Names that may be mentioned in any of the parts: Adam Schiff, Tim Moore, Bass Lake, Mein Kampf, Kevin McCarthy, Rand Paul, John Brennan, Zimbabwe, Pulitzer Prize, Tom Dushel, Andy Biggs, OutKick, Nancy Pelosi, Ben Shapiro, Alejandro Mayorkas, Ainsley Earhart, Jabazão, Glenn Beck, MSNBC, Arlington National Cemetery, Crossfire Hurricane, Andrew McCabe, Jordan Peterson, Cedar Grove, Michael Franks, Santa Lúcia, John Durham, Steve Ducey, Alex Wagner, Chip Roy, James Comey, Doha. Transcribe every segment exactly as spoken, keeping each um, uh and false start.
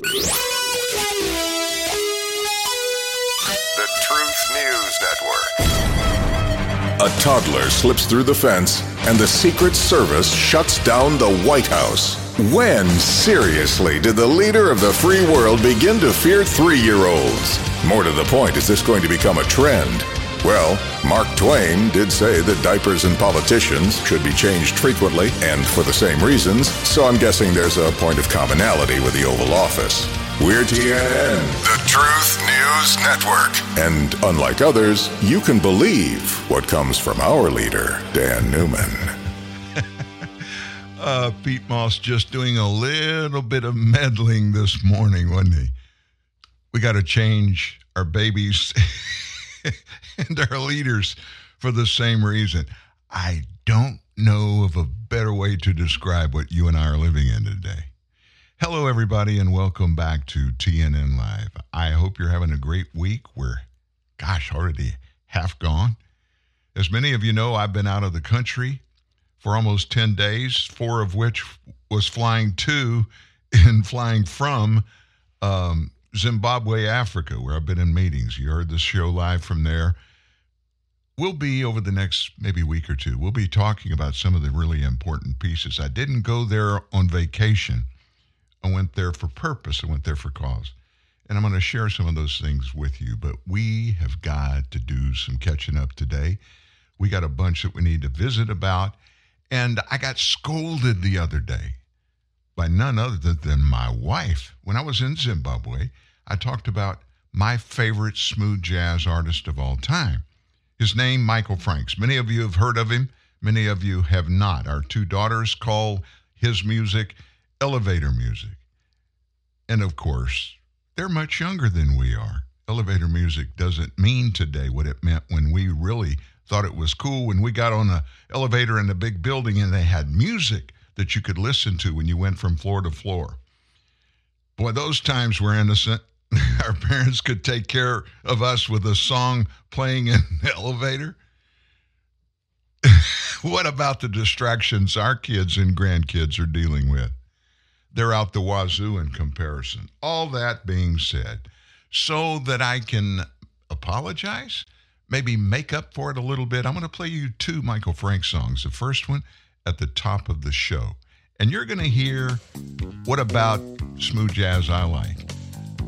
The Truth News Network. A toddler slips through the fence and the Secret Service shuts down the White House. When, seriously, did the leader of the free world begin to fear three-year-olds? More to the point, is this going to become a trend? Well, Mark Twain did say that diapers and politicians should be changed frequently and for the same reasons, so I'm guessing there's a point of commonality with the Oval Office. We're T N N, the Truth News Network. And unlike others, you can believe what comes from our leader, Dan Newman. uh, Pete Moss just doing a little bit of meddling this morning, wasn't he? We got to change our babies. And our leaders for the same reason. I don't know of a better way to describe what you and I are living in today. Hello, everybody, and welcome back to T N N Live. I hope you're having a great week. We're, gosh, already half gone. As many of you know, I've been out of the country for almost ten days, four of which was flying to and flying from um Zimbabwe, Africa, where I've been in meetings. You heard this show live from there. We'll be, over the next maybe week or two, we'll be talking about some of the really important pieces. I didn't go there on vacation. I went there for purpose. I went there for cause. And I'm going to share some of those things with you. But we have got to do some catching up today. We got a bunch that we need to visit about. And I got scolded the other day by none other than my wife. When I was in Zimbabwe, I talked about my favorite smooth jazz artist of all time. His name, Michael Franks. Many of you have heard of him. Many of you have not. Our two daughters call his music elevator music. And of course, they're much younger than we are. Elevator music doesn't mean today what it meant when we really thought it was cool, when we got on an elevator in a big building and they had music that you could listen to when you went from floor to floor. Boy, those times were innocent. Our parents could take care of us with a song playing in an elevator. What about the distractions our kids and grandkids are dealing with? They're out the wazoo in comparison. All that being said, so that I can apologize, maybe make up for it a little bit, I'm going to play you two Michael Frank songs. The first one, at the top of the show. And you're going to hear what about smooth jazz I like.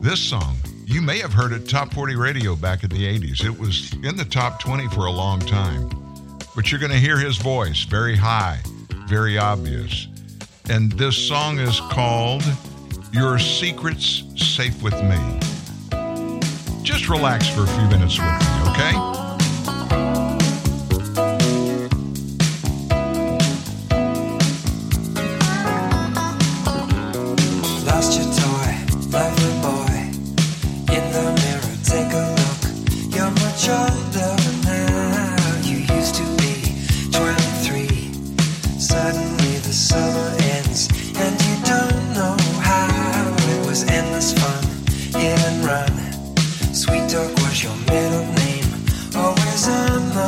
This song, you may have heard at Top forty Radio back in the eighties. It was in the top twenty for a long time. But you're going to hear his voice, very high, very obvious. And this song is called Your Secret's Safe With Me. Just relax for a few minutes with me, okay? Sweet talk was your middle name, always on the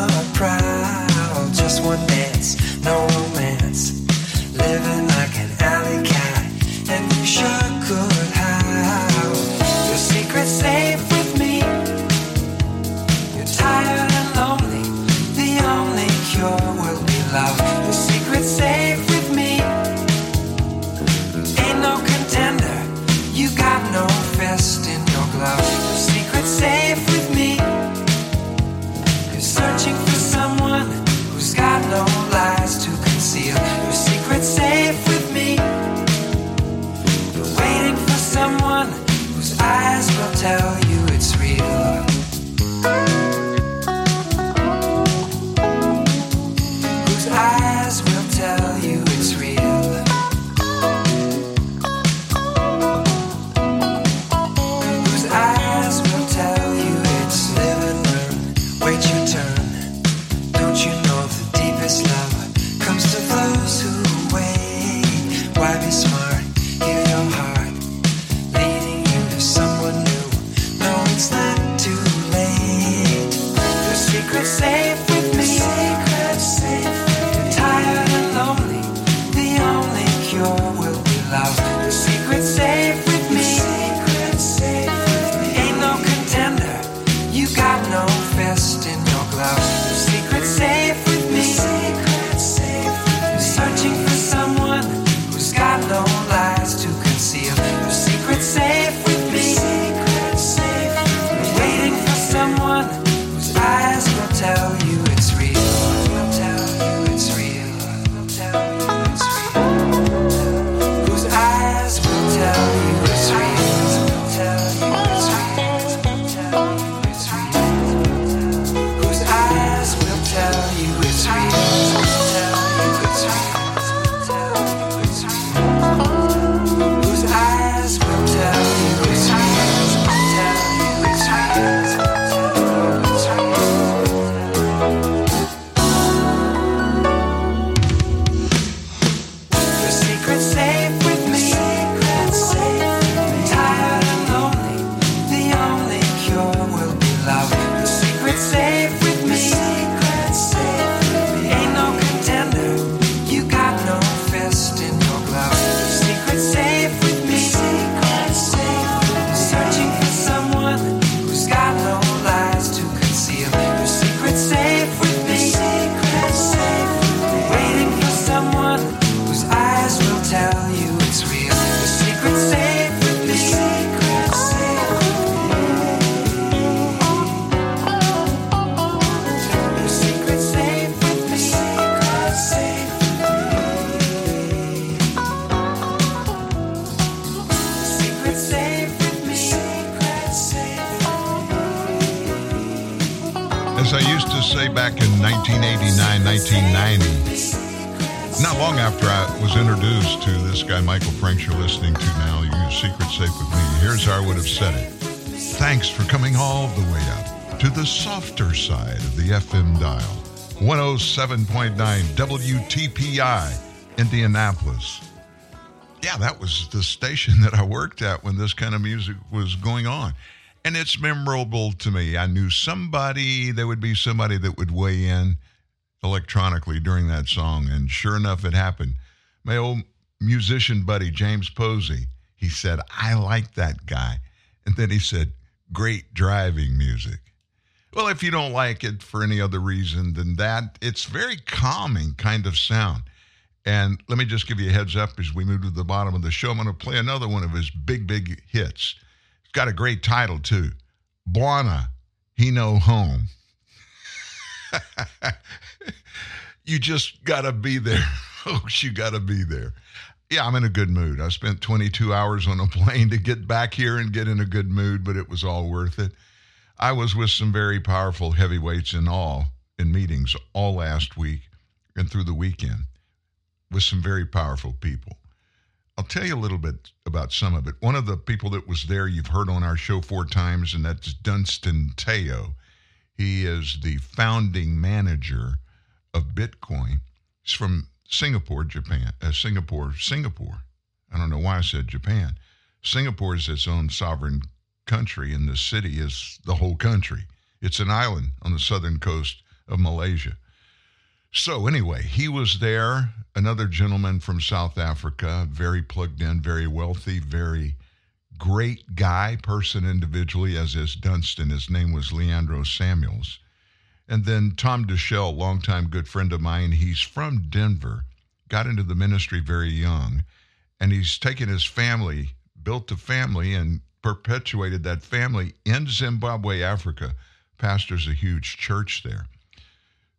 as I used to say back in nineteen eighty-nine, nineteen ninety, not long after I was introduced to this guy, Michael Franks, you're listening to now, Your Secret Safe with Me. Here's how I would have said it. Thanks for coming all the way up to the softer side of the F M dial. one oh seven point nine W T P I, Indianapolis. Yeah, that was the station that I worked at when this kind of music was going on. And it's memorable to me. I knew somebody, there would be somebody that would weigh in electronically during that song. And sure enough, it happened. My old musician buddy, James Posey, he said, I like that guy. And then he said, great driving music. Well, if you don't like it for any other reason than that, it's very calming kind of sound. And let me just give you a heads up as we move to the bottom of the show. I'm going to play another one of his big, big hits. Got a great title, too. Bwana, He No Home. You just got to be there. Folks, you got to be there. Yeah, I'm in a good mood. I spent twenty-two hours on a plane to get back here and get in a good mood, but it was all worth it. I was with some very powerful heavyweights in all, in meetings all last week and through the weekend with some very powerful people. I'll tell you a little bit about some of it. One of the people that was there you've heard on our show four times, and that's Dunstan Teo. He is the founding manager of Bitcoin. He's from Singapore, Japan. Uh, Singapore, Singapore. I don't know why I said Japan. Singapore is its own sovereign country, and the city is the whole country. It's an island on the southern coast of Malaysia. So anyway, he was there. Another gentleman from South Africa, very plugged in, very wealthy, very great guy, person individually, as is Dunstan. His name was Leandro Samuels. And then Tom Dushel, longtime good friend of mine. He's from Denver, got into the ministry very young, and he's taken his family, built a family, and perpetuated that family in Zimbabwe, Africa. Pastors a huge church there.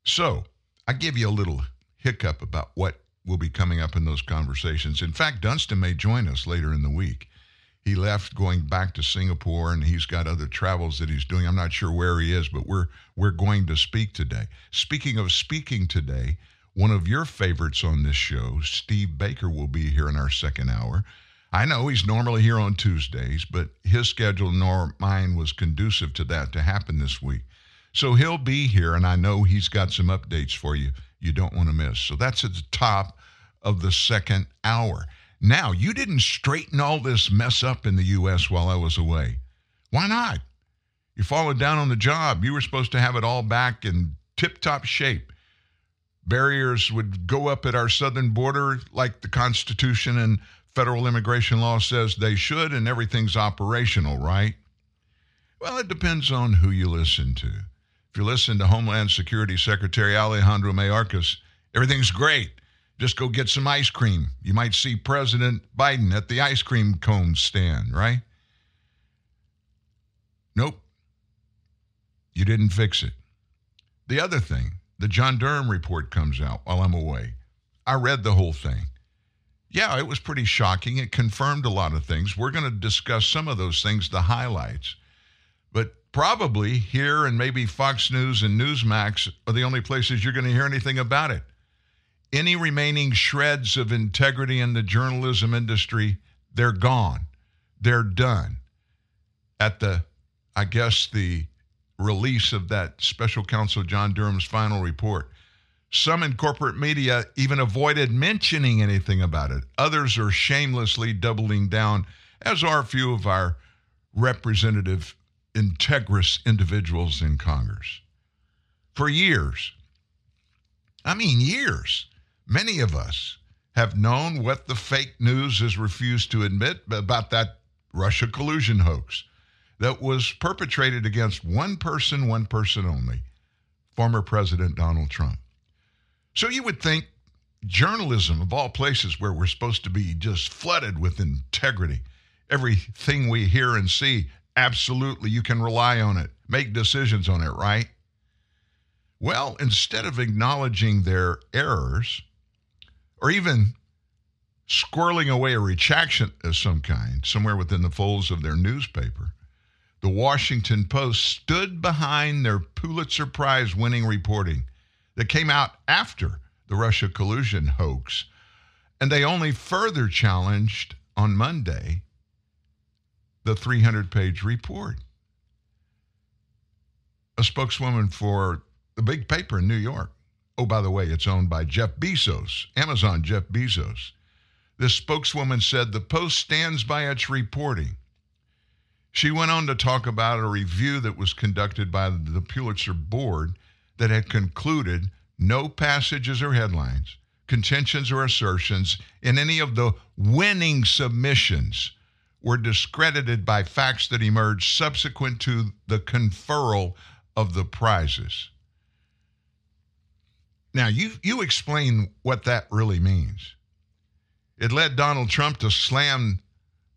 So I give you a little hiccup about what will be coming up in those conversations. In fact, Dunstan may join us later in the week. He left going back to Singapore, and he's got other travels that he's doing. I'm not sure where he is, but we're we're going to speak today. Speaking of speaking today, one of your favorites on this show, Steve Baker, will be here in our second hour. I know he's normally here on Tuesdays, but his schedule nor mine was conducive to that to happen this week. So he'll be here, and I know he's got some updates for you you don't want to miss. So that's at the top of the second hour. Now, you didn't straighten all this mess up in the U S while I was away. Why not? You followed down on the job. You were supposed to have it all back in tip-top shape. Barriers would go up at our southern border like the Constitution and federal immigration law says they should, and everything's operational, right? Well, it depends on who you listen to. If you listen to Homeland Security Secretary Alejandro Mayorkas, everything's great. Just go get some ice cream. You might see President Biden at the ice cream cone stand, right? Nope. You didn't fix it. The other thing, the John Durham report comes out while I'm away. I read the whole thing. Yeah, it was pretty shocking. It confirmed a lot of things. We're going to discuss some of those things, the highlights. But probably here and maybe Fox News and Newsmax are the only places you're going to hear anything about it. Any remaining shreds of integrity in the journalism industry, they're gone. They're done. At the, I guess, the release of that special counsel John Durham's final report, some in corporate media even avoided mentioning anything about it. Others are shamelessly doubling down, as are a few of our representative integrous individuals in Congress. For years, I mean years, many of us have known what the fake news has refused to admit about that Russia collusion hoax that was perpetrated against one person, one person only, former President Donald Trump. So you would think journalism, of all places where we're supposed to be just flooded with integrity, everything we hear and see, absolutely, you can rely on it, make decisions on it, right? Well, instead of acknowledging their errors or even squirreling away a retraction of some kind somewhere within the folds of their newspaper, the Washington Post stood behind their Pulitzer Prize winning reporting that came out after the Russia collusion hoax. And they only further challenged on Monday the three hundred page report. A spokeswoman for the big paper in New York. Oh, by the way, it's owned by Jeff Bezos, Amazon Jeff Bezos. This spokeswoman said the Post stands by its reporting. She went on to talk about a review that was conducted by the Pulitzer Board that had concluded no passages or headlines, contentions or assertions in any of the winning submissions were discredited by facts that emerged subsequent to the conferral of the prizes. Now, you, you explain what that really means. It led Donald Trump to slam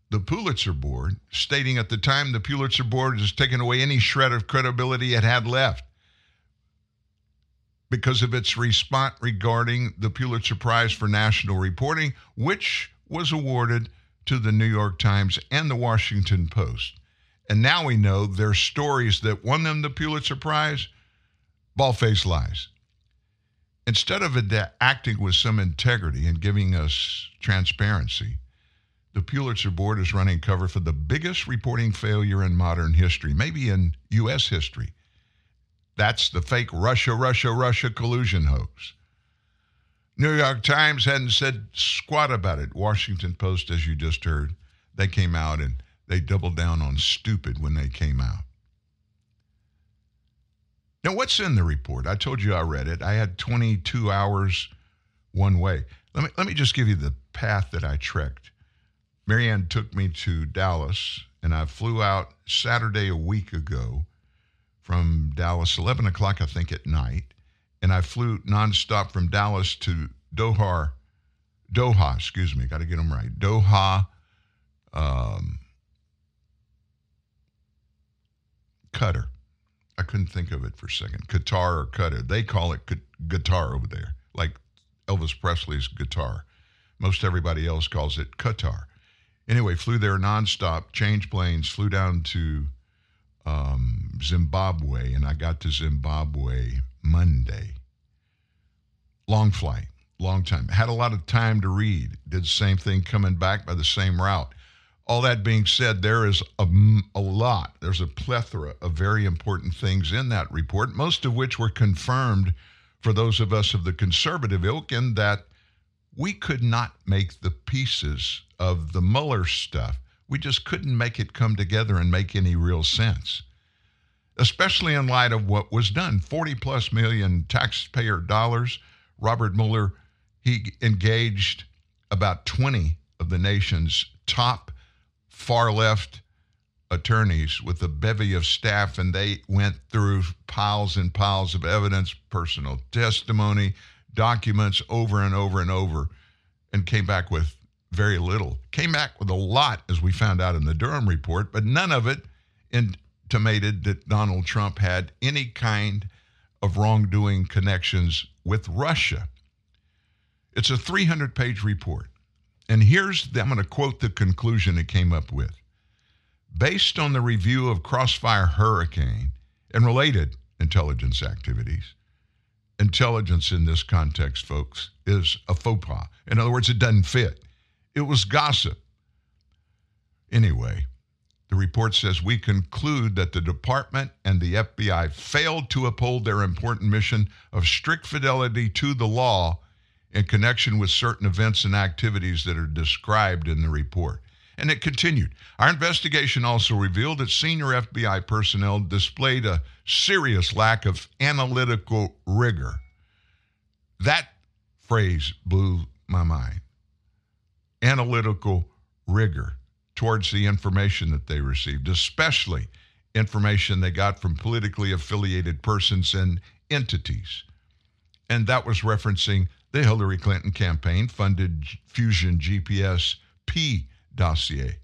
the Pulitzer Board, stating at the time the Pulitzer Board has taken away any shred of credibility it had left because of its response regarding the Pulitzer Prize for National Reporting, which was awarded to the New York Times and the Washington Post. And now we know their stories that won them the Pulitzer Prize, bald-faced lies. Instead of ad- acting with some integrity and giving us transparency, the Pulitzer Board is running cover for the biggest reporting failure in modern history, maybe in U S history. That's the fake Russia, Russia, Russia collusion hoax. New York Times hadn't said squat about it. Washington Post, as you just heard, they came out and they doubled down on stupid when they came out. Now, what's in the report? I told you I read it. I had twenty-two hours one way. Let me, let me just give you the path that I trekked. Marianne took me to Dallas, and I flew out Saturday a week ago from Dallas, eleven o'clock, I think, at night. And I flew nonstop from Dallas to Doha, Doha, excuse me, got to get them right, Doha, um, Qatar. I couldn't think of it for a second. Qatar or Qatar. They call it Qatar over there, like Elvis Presley's guitar. Most everybody else calls it Qatar. Anyway, flew there nonstop, changed planes, flew down to um, Zimbabwe, and I got to Zimbabwe Monday. Long flight, long time. Had a lot of time to read. Did the same thing coming back by the same route. All that being said, there is a, a lot, there's a plethora of very important things in that report, most of which were confirmed for those of us of the conservative ilk in that we could not make the pieces of the Mueller stuff. We just couldn't make it come together and make any real sense, especially in light of what was done. forty plus million taxpayer dollars. Robert Mueller, he engaged about twenty of the nation's top far-left attorneys with a bevy of staff, and they went through piles and piles of evidence, personal testimony, documents over and over and over, and came back with very little. Came back with a lot, as we found out in the Durham report, but none of it intimated that Donald Trump had any kind of wrongdoing connections with Russia. It's a three hundred page report. And here's, the, I'm going to quote the conclusion it came up with. Based on the review of Crossfire Hurricane and related intelligence activities, intelligence in this context, folks, is a faux pas. In other words, it doesn't fit. It was gossip. Anyway, the report says we conclude that the department and the F B I failed to uphold their important mission of strict fidelity to the law in connection with certain events and activities that are described in the report. And it continued. Our investigation also revealed that senior F B I personnel displayed a serious lack of analytical rigor. That phrase blew my mind. Analytical rigor towards the information that they received, especially information they got from politically affiliated persons and entities. And that was referencing the Hillary Clinton campaign funded Fusion G P S P dossier.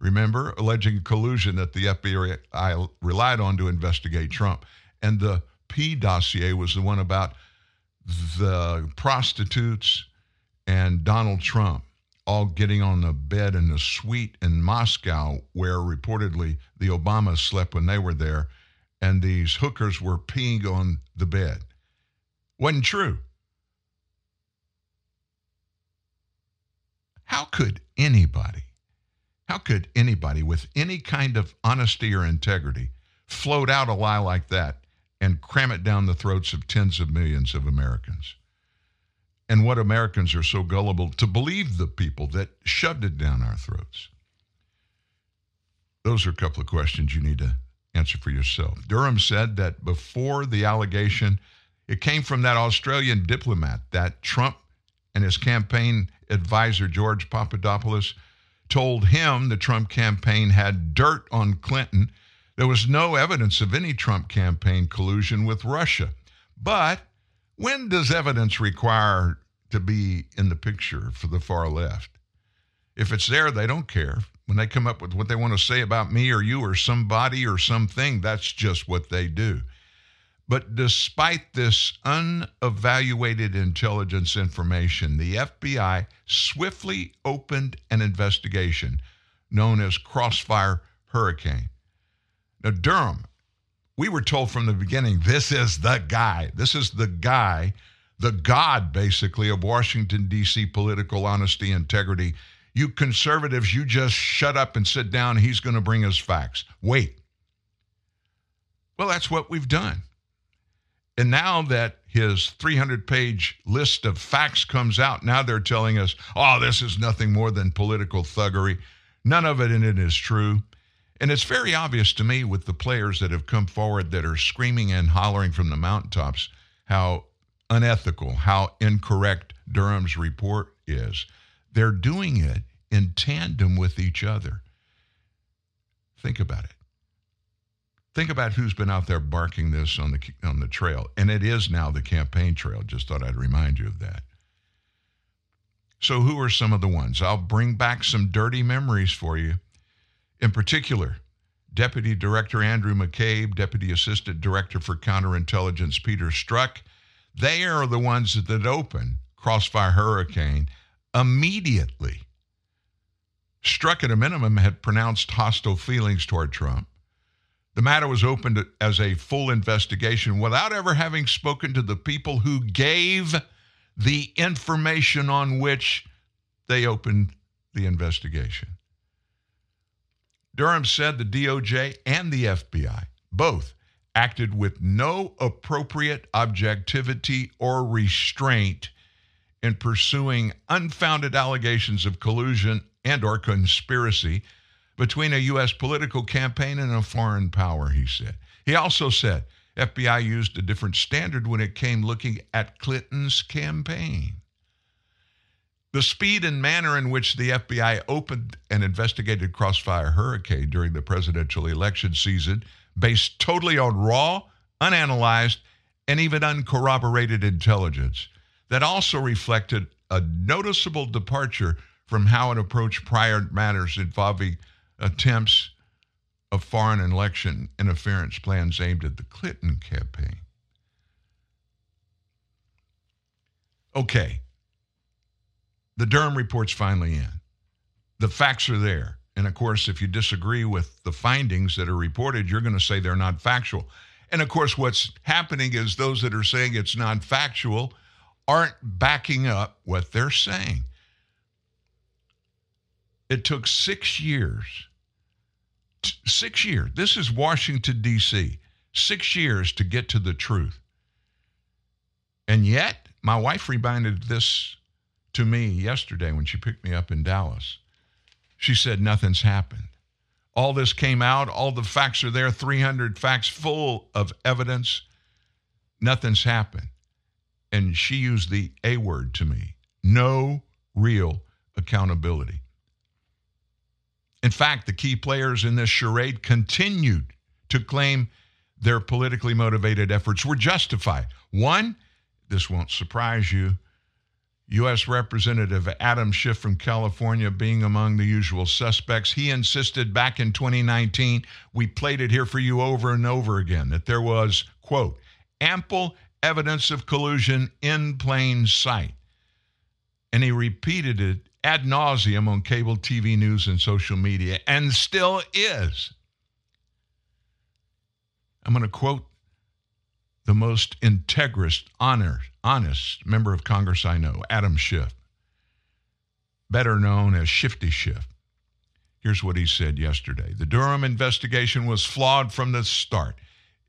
Remember, alleging collusion that the F B I relied on to investigate Trump. And the P dossier was the one about the prostitutes and Donald Trump. all getting on the bed in the suite in Moscow where reportedly the Obamas slept when they were there, and these hookers were peeing on the bed. Wasn't true. How could anybody, how could anybody with any kind of honesty or integrity float out a lie like that and cram it down the throats of tens of millions of Americans? And what Americans are so gullible to believe the people that shoved it down our throats? Those are a couple of questions you need to answer for yourself. Durham said that before the allegation, it came from that Australian diplomat that Trump and his campaign advisor, George Papadopoulos, told him the Trump campaign had dirt on Clinton. There was no evidence of any Trump campaign collusion with Russia. But when does evidence require to be in the picture for the far left? If it's there, they don't care. When they come up with what they want to say about me or you or somebody or something, that's just what they do. But despite this unevaluated intelligence information, the F B I swiftly opened an investigation known as Crossfire Hurricane. Now, Durham, we were told from the beginning, this is the guy. This is the guy, the god, basically, of Washington, D C political honesty, integrity. You conservatives, you just shut up and sit down. He's going to bring us facts. Wait. Well, that's what we've done. And now that his three hundred page list of facts comes out, now they're telling us, oh, this is nothing more than political thuggery. None of it in it is true. And it's very obvious to me with the players that have come forward that are screaming and hollering from the mountaintops how unethical, how incorrect Durham's report is. They're doing it in tandem with each other. Think about it. Think about who's been out there barking this on the on the trail. And it is now the campaign trail. Just thought I'd remind you of that. So who are some of the ones? I'll bring back some dirty memories for you. In particular, Deputy Director Andrew McCabe, Deputy Assistant Director for Counterintelligence Peter Strzok, they are the ones that opened Crossfire Hurricane immediately. Strzok, at a minimum, had pronounced hostile feelings toward Trump. The matter was opened as a full investigation without ever having spoken to the people who gave the information on which they opened the investigation. Durham said the D O J and the F B I both acted with no appropriate objectivity or restraint in pursuing unfounded allegations of collusion and or conspiracy between a U S political campaign and a foreign power, he said. He also said F B I used a different standard when it came looking at Clinton's campaign. The speed and manner in which the F B I opened and investigated Crossfire Hurricane during the presidential election season, based totally on raw, unanalyzed, and even uncorroborated intelligence, that also reflected a noticeable departure from how it approached prior matters involving attempts of foreign election interference plans aimed at the Clinton campaign. Okay. The Durham report's finally in. The facts are there. And of course, if you disagree with the findings that are reported, you're going to say they're not factual. And of course, what's happening is those that are saying it's not factual aren't backing up what they're saying. It took six years. Six years. This is Washington, D C. Six years to get to the truth. And yet, my wife reminded this to me yesterday when she picked me up in Dallas. She said, nothing's happened. All this came out. All the facts are there. three hundred facts full of evidence. Nothing's happened. And she used the A word to me. No real accountability. In fact, the key players in this charade continued to claim their politically motivated efforts were justified. One, this won't surprise you, U S Representative Adam Schiff from California being among the usual suspects. He insisted back in twenty nineteen, we played it here for you over and over again, that there was, quote, ample evidence of collusion in plain sight. And he repeated it ad nauseum on cable T V news and social media, and still is. I'm going to quote the most integrist, honor, honest member of Congress I know, Adam Schiff, better known as Shifty Schiff. Here's what he said yesterday. The Durham investigation was flawed from the start.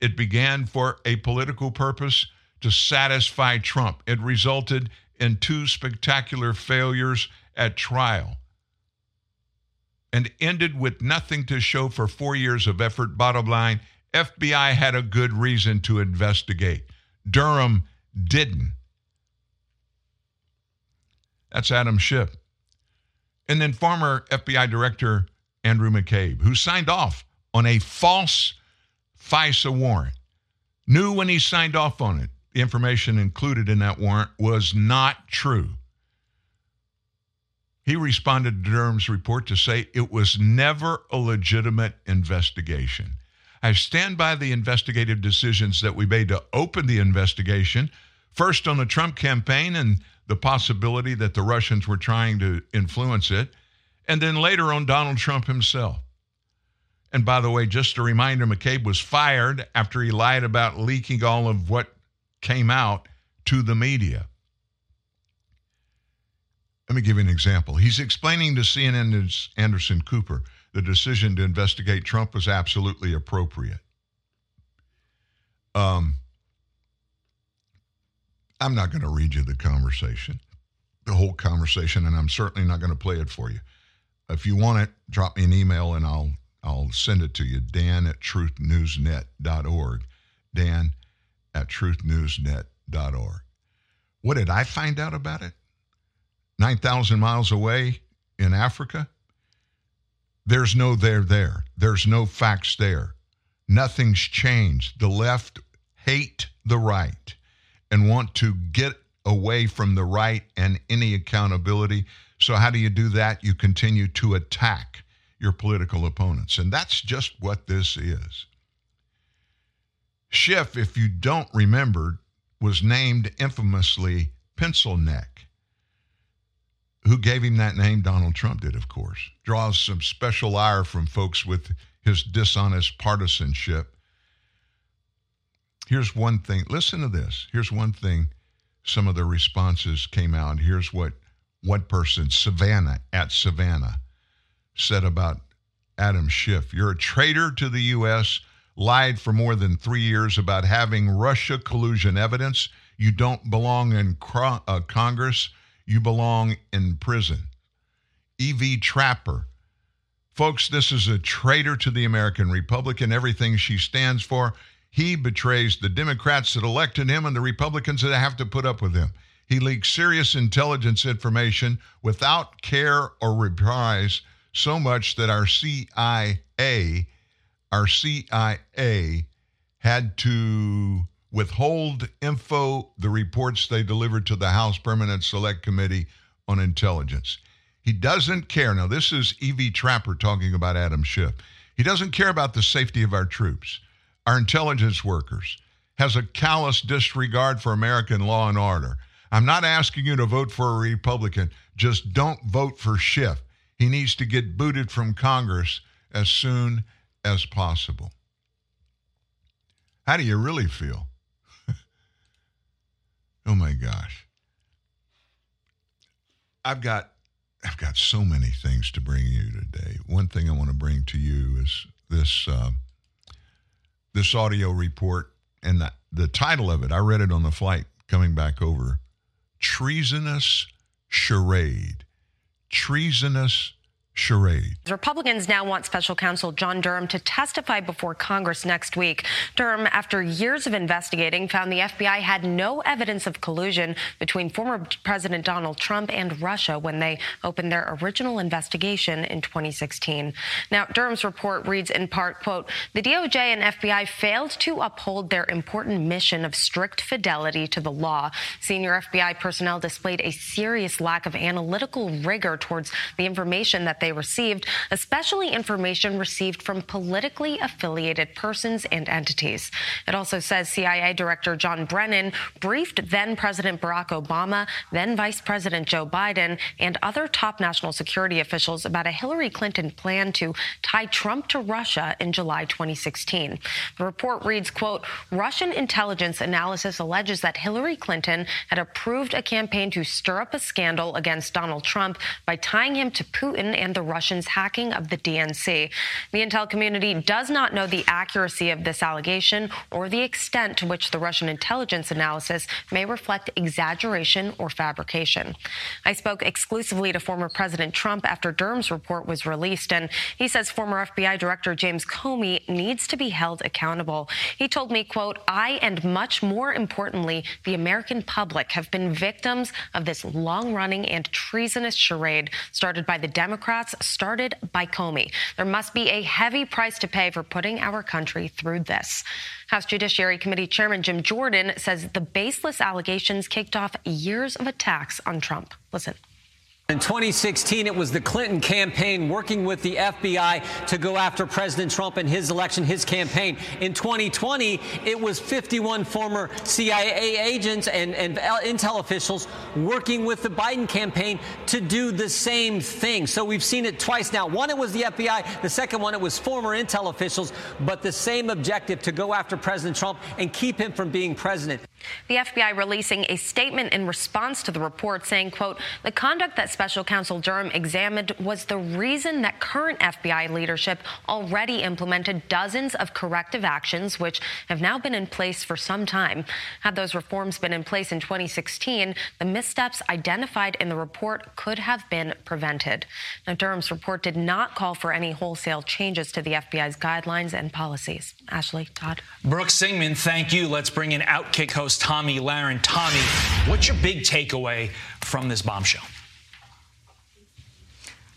It began for a political purpose to satisfy Trump. It resulted in two spectacular failures at trial and ended with nothing to show for four years of effort. Bottom line, F B I had a good reason to investigate. Durham didn't. That's Adam Schiff. And then former F B I Director Andrew McCabe, who signed off on a false FISA warrant, knew when he signed off on it, the information included in that warrant was not true. He responded to Durham's report to say it was never a legitimate investigation. I stand by the investigative decisions that we made to open the investigation, first on the Trump campaign and the possibility that the Russians were trying to influence it, and then later on Donald Trump himself. And by the way, just a reminder, McCabe was fired after he lied about leaking all of what came out to the media. Let me give you an example. He's explaining to C N N's Anderson Cooper the decision to investigate Trump was absolutely appropriate. Um, I'm not going to read you the conversation, the whole conversation, and I'm certainly not going to play it for you. If you want it, drop me an email and I'll I'll send it to you, Dan at truth news net dot org, Dan at truth news net dot org. What did I find out about it? nine thousand miles away in Africa? There's no there there. There's no facts there. Nothing's changed. The left hate the right and want to get away from the right and any accountability. So how do you do that? You continue to attack your political opponents. And that's just what this is. Schiff, if you don't remember, was named infamously Pencil Neck. Who gave him that name? Donald Trump did, of course. Draws some special ire from folks with his dishonest partisanship. Here's one thing. Listen to this. Here's one thing. Some of the responses came out. Here's what one person, Savannah, at Savannah, said about Adam Schiff. You're a traitor to the U S, lied for more than three years about having Russia collusion evidence. You don't belong in cro- uh, Congress. You belong in prison. E V Trapper. Folks, this is a traitor to the American Republic and everything she stands for. He betrays the Democrats that elected him and the Republicans that have to put up with him. He leaks serious intelligence information without care or reprise, so much that our C I A, our C I A had to withhold info, the reports they delivered to the House Permanent Select Committee on Intelligence. He doesn't care. Now, this is E V Trapper talking about Adam Schiff. He doesn't care about the safety of our troops, our intelligence workers, has a callous disregard for American law and order. I'm not asking you to vote for a Republican. Just don't vote for Schiff. He needs to get booted from Congress as soon as possible. How do you really feel? Oh my gosh. I've got I've got so many things to bring you today. One thing I want to bring to you is this uh, this audio report, and the, the title of it, I read it on the flight coming back over, Treasonous Charade. Treasonous Charade. Republicans now want special counsel John Durham to testify before Congress next week. Durham, after years of investigating, found the F B I had no evidence of collusion between former President Donald Trump and Russia when they opened their original investigation in twenty sixteen. Now, Durham's report reads in part, quote, the D O J and F B I failed to uphold their important mission of strict fidelity to the law. Senior F B I personnel displayed a serious lack of analytical rigor towards the information that they received, especially information received from politically affiliated persons and entities. It also says C I A Director John Brennan briefed then-President Barack Obama, then-Vice President Joe Biden, and other top national security officials about a Hillary Clinton plan to tie Trump to Russia in July twenty sixteen. The report reads, quote, Russian intelligence analysis alleges that Hillary Clinton had approved a campaign to stir up a scandal against Donald Trump by tying him to Putin and the Russians' hacking of the D N C. The intel community does not know the accuracy of this allegation or the extent to which the Russian intelligence analysis may reflect exaggeration or fabrication. I spoke exclusively to former President Trump after Durham's report was released, and he says former F B I Director James Comey needs to be held accountable. He told me, quote, I and much more importantly, the American public have been victims of this long-running and treasonous charade started by the Democrats, started by Comey. There must be a heavy price to pay for putting our country through this. House Judiciary Committee Chairman Jim Jordan says the baseless allegations kicked off years of attacks on Trump. Listen. In twenty sixteen, it was the Clinton campaign working with the F B I to go after President Trump and his election, his campaign. In twenty twenty, it was fifty-one former C I A agents and, and intel officials working with the Biden campaign to do the same thing. So we've seen it twice now. One, it was the F B I. The second one, it was former intel officials, but the same objective to go after President Trump and keep him from being president. The F B I releasing a statement in response to the report saying, quote, the conduct that Special Counsel Durham examined was the reason that current F B I leadership already implemented dozens of corrective actions, which have now been in place for some time. Had those reforms been in place in twenty sixteen, the missteps identified in the report could have been prevented. Now, Durham's report did not call for any wholesale changes to the F B I's guidelines and policies. Ashley, Todd. Brooke Singman, thank you. Let's bring in Outkick host Tommy Lahren. Tommy, what's your big takeaway from this bombshell?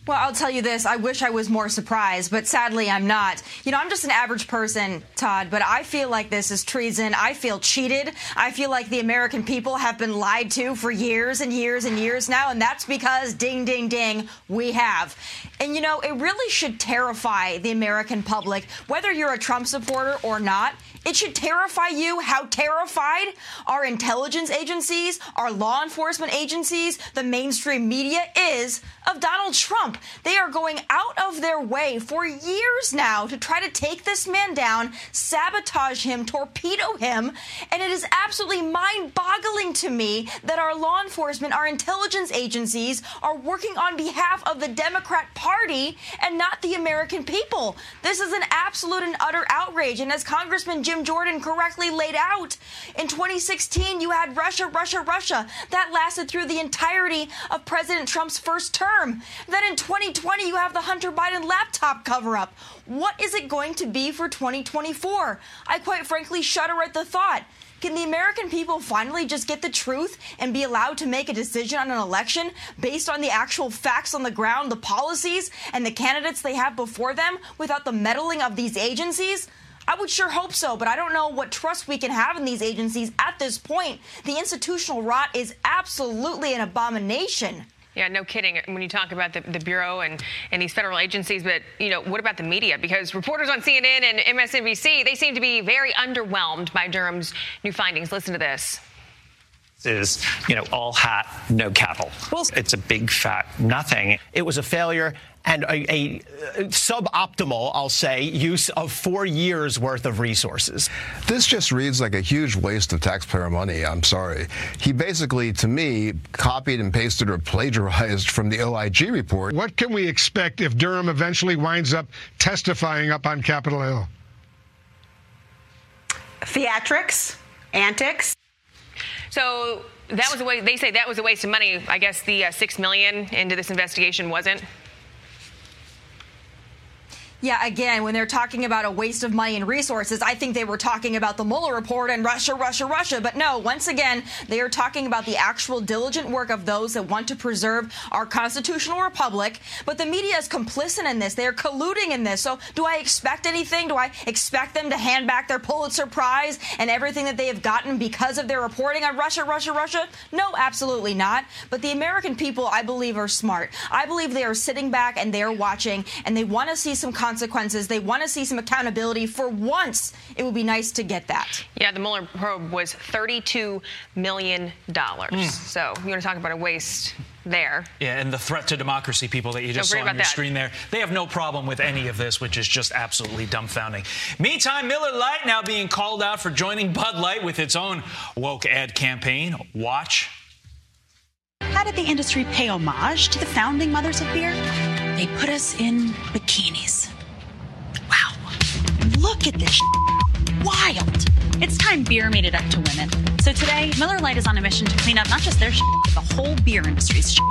Well, I'll tell you this. I wish I was more surprised, but sadly I'm not. You know, I'm just an average person, Todd, but I feel like this is treason. I feel cheated. I feel like the American people have been lied to for years and years and years now, and that's because, ding, ding, ding, we have. And, you know, it really should terrify the American public, whether you're a Trump supporter or not. It should terrify you how terrified our intelligence agencies, our law enforcement agencies, the mainstream media is of Donald Trump. They are going out of their way for years now to try to take this man down, sabotage him, torpedo him. And it is absolutely mind-boggling to me that our law enforcement, our intelligence agencies are working on behalf of the Democrat Party and not the American people. This is an absolute and utter outrage. And as Congressman Jim Jordan correctly laid out, in twenty sixteen, you had Russia, Russia, Russia. That lasted through the entirety of President Trump's first term. Then in twenty twenty, you have the Hunter Biden laptop cover-up. What is it going to be for twenty twenty-four? I quite frankly shudder at the thought. Can the American people finally just get the truth and be allowed to make a decision on an election based on the actual facts on the ground, the policies, and the candidates they have before them without the meddling of these agencies? I would sure hope so, but I don't know what trust we can have in these agencies at this point. The institutional rot is absolutely an abomination. Yeah, no kidding. When you talk about the, the Bureau and, and these federal agencies, but, you know, what about the media? Because reporters on C N N and M S N B C, they seem to be very underwhelmed by Durham's new findings. Listen to this. Is, you know, all hat, no cattle. Well, it's a big fat nothing. It was a failure and a, a suboptimal, I'll say, use of four years worth of resources. This just reads like a huge waste of taxpayer money. I'm sorry. He basically, to me, copied and pasted or plagiarized from the O I G report. What can we expect if Durham eventually winds up testifying up on Capitol Hill? Theatrics, antics. So that was a waste. They say that was a waste of money. I guess the uh, six million dollars into this investigation wasn't. Yeah, again, when they're talking about a waste of money and resources, I think they were talking about the Mueller report and Russia, Russia, Russia. But no, once again, they are talking about the actual diligent work of those that want to preserve our constitutional republic. But the media is complicit in this. They are colluding in this. So do I expect anything? Do I expect them to hand back their Pulitzer Prize and everything that they have gotten because of their reporting on Russia, Russia, Russia? No, absolutely not. But the American people, I believe, are smart. I believe they are sitting back and they are watching, and they want to see some consequences. Consequences. They want to see some accountability. For once, it would be nice to get that. Yeah, the Mueller probe was thirty-two million dollars. Mm. So you want to talk about a waste there. Yeah, and the threat to democracy, people that you just saw on your that. screen there, they have no problem with any of this, which is just absolutely dumbfounding. Meantime, Miller Lite now being called out for joining Bud Light with its own woke ad campaign. Watch. How did the industry pay homage to the founding mothers of beer? They put us in bikinis. Look at this shit. Wild. It's time beer made it up to women. So today, Miller Lite is on a mission to clean up not just their shit, but the whole beer industry's shit.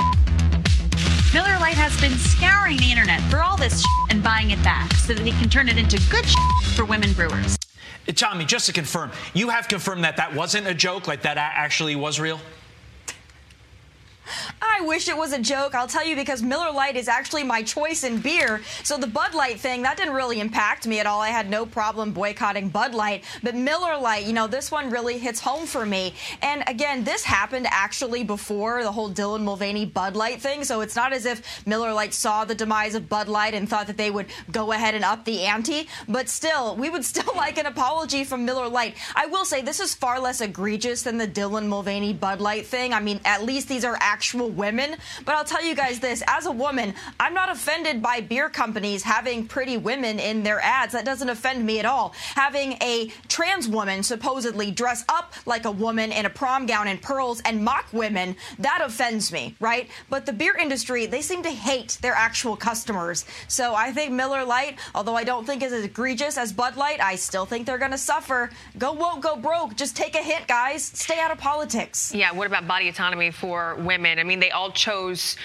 Miller Lite has been scouring the internet for all this shit and buying it back so that they can turn it into good shit for women brewers. Tommy, just to confirm, you have confirmed that that wasn't a joke, like that actually was real? I wish it was a joke. I'll tell you, because Miller Lite is actually my choice in beer. So the Bud Light thing, that didn't really impact me at all. I had no problem boycotting Bud Light. But Miller Lite, you know, this one really hits home for me. And again, this happened actually before the whole Dylan Mulvaney Bud Light thing. So it's not as if Miller Lite saw the demise of Bud Light and thought that they would go ahead and up the ante. But still, we would still like an apology from Miller Lite. I will say this is far less egregious than the Dylan Mulvaney Bud Light thing. I mean, at least these are actual women. But I'll tell you guys this, as a woman, I'm not offended by beer companies having pretty women in their ads. That doesn't offend me at all. Having a trans woman supposedly dress up like a woman in a prom gown and pearls and mock women, that offends me, right? But the beer industry, they seem to hate their actual customers. So I think Miller Lite, although I don't think is as egregious as Bud Light, I still think they're going to suffer. Go woke, go broke. Just take a hit, guys. Stay out of politics. Yeah, what about body autonomy for women? I mean, they all chose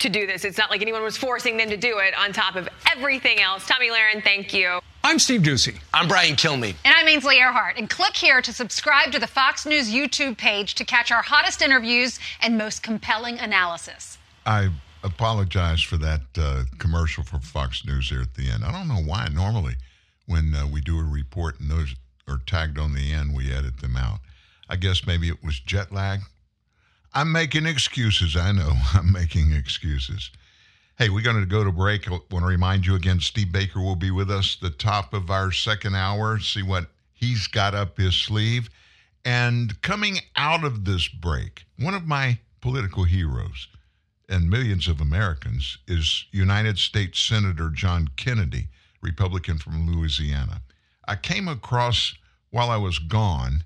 to do this. It's not like anyone was forcing them to do it on top of everything else. Tommy Lahren, thank you. I'm Steve Ducey. I'm Brian Kilmeade. And I'm Ainsley Earhart. And click here to subscribe to the Fox News YouTube page to catch our hottest interviews and most compelling analysis. I apologize for that uh, commercial for Fox News here at the end. I don't know why normally when uh, we do a report and those are tagged on the end, we edit them out. I guess maybe it was jet lag. I'm making excuses. I know I'm making excuses. Hey, we're going to go to break. I want to remind you again, Steve Baker will be with us the top of our second hour, see what he's got up his sleeve. And coming out of this break, one of my political heroes and millions of Americans is United States Senator John Kennedy, Republican from Louisiana. I came across, while I was gone,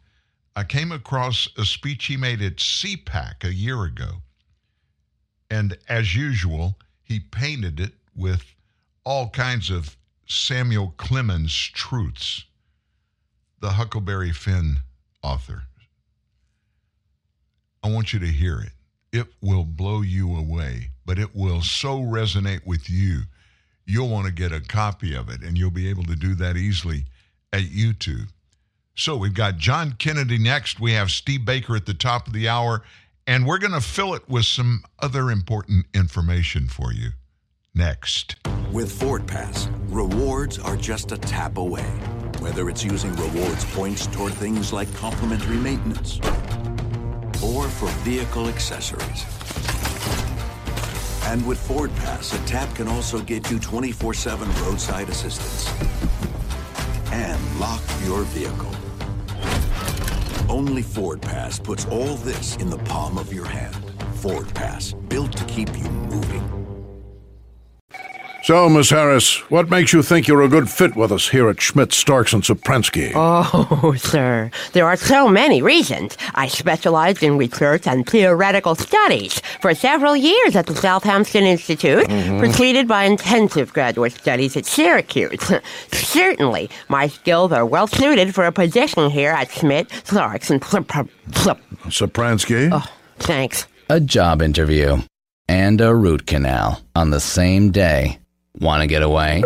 I came across a speech he made at C PAC a year ago. And as usual, he painted it with all kinds of Samuel Clemens truths, the Huckleberry Finn author. I want you to hear it. It will blow you away, but it will so resonate with you, you'll want to get a copy of it, and you'll be able to do that easily at YouTube. So we've got John Kennedy next. We have Steve Baker at the top of the hour, and we're going to fill it with some other important information for you next. With Ford Pass, rewards are just a tap away. Whether it's using rewards points toward things like complimentary maintenance or for vehicle accessories. And with Ford Pass, a tap can also get you twenty-four seven roadside assistance. And lock your vehicle. Only Ford Pass puts all this in the palm of your hand. Ford Pass, built to keep you moving. So, Miss Harris, what makes you think you're a good fit with us here at Schmidt, Starks and Sopransky? Oh, sir, there are so many reasons. I specialized in research and theoretical studies for several years at the Southampton Institute, mm-hmm. preceded by intensive graduate studies at Syracuse. Certainly, my skills are well suited for a position here at Schmidt, Starks, and Sopransky. Oh, thanks. A job interview and a root canal on the same day. Want to get away?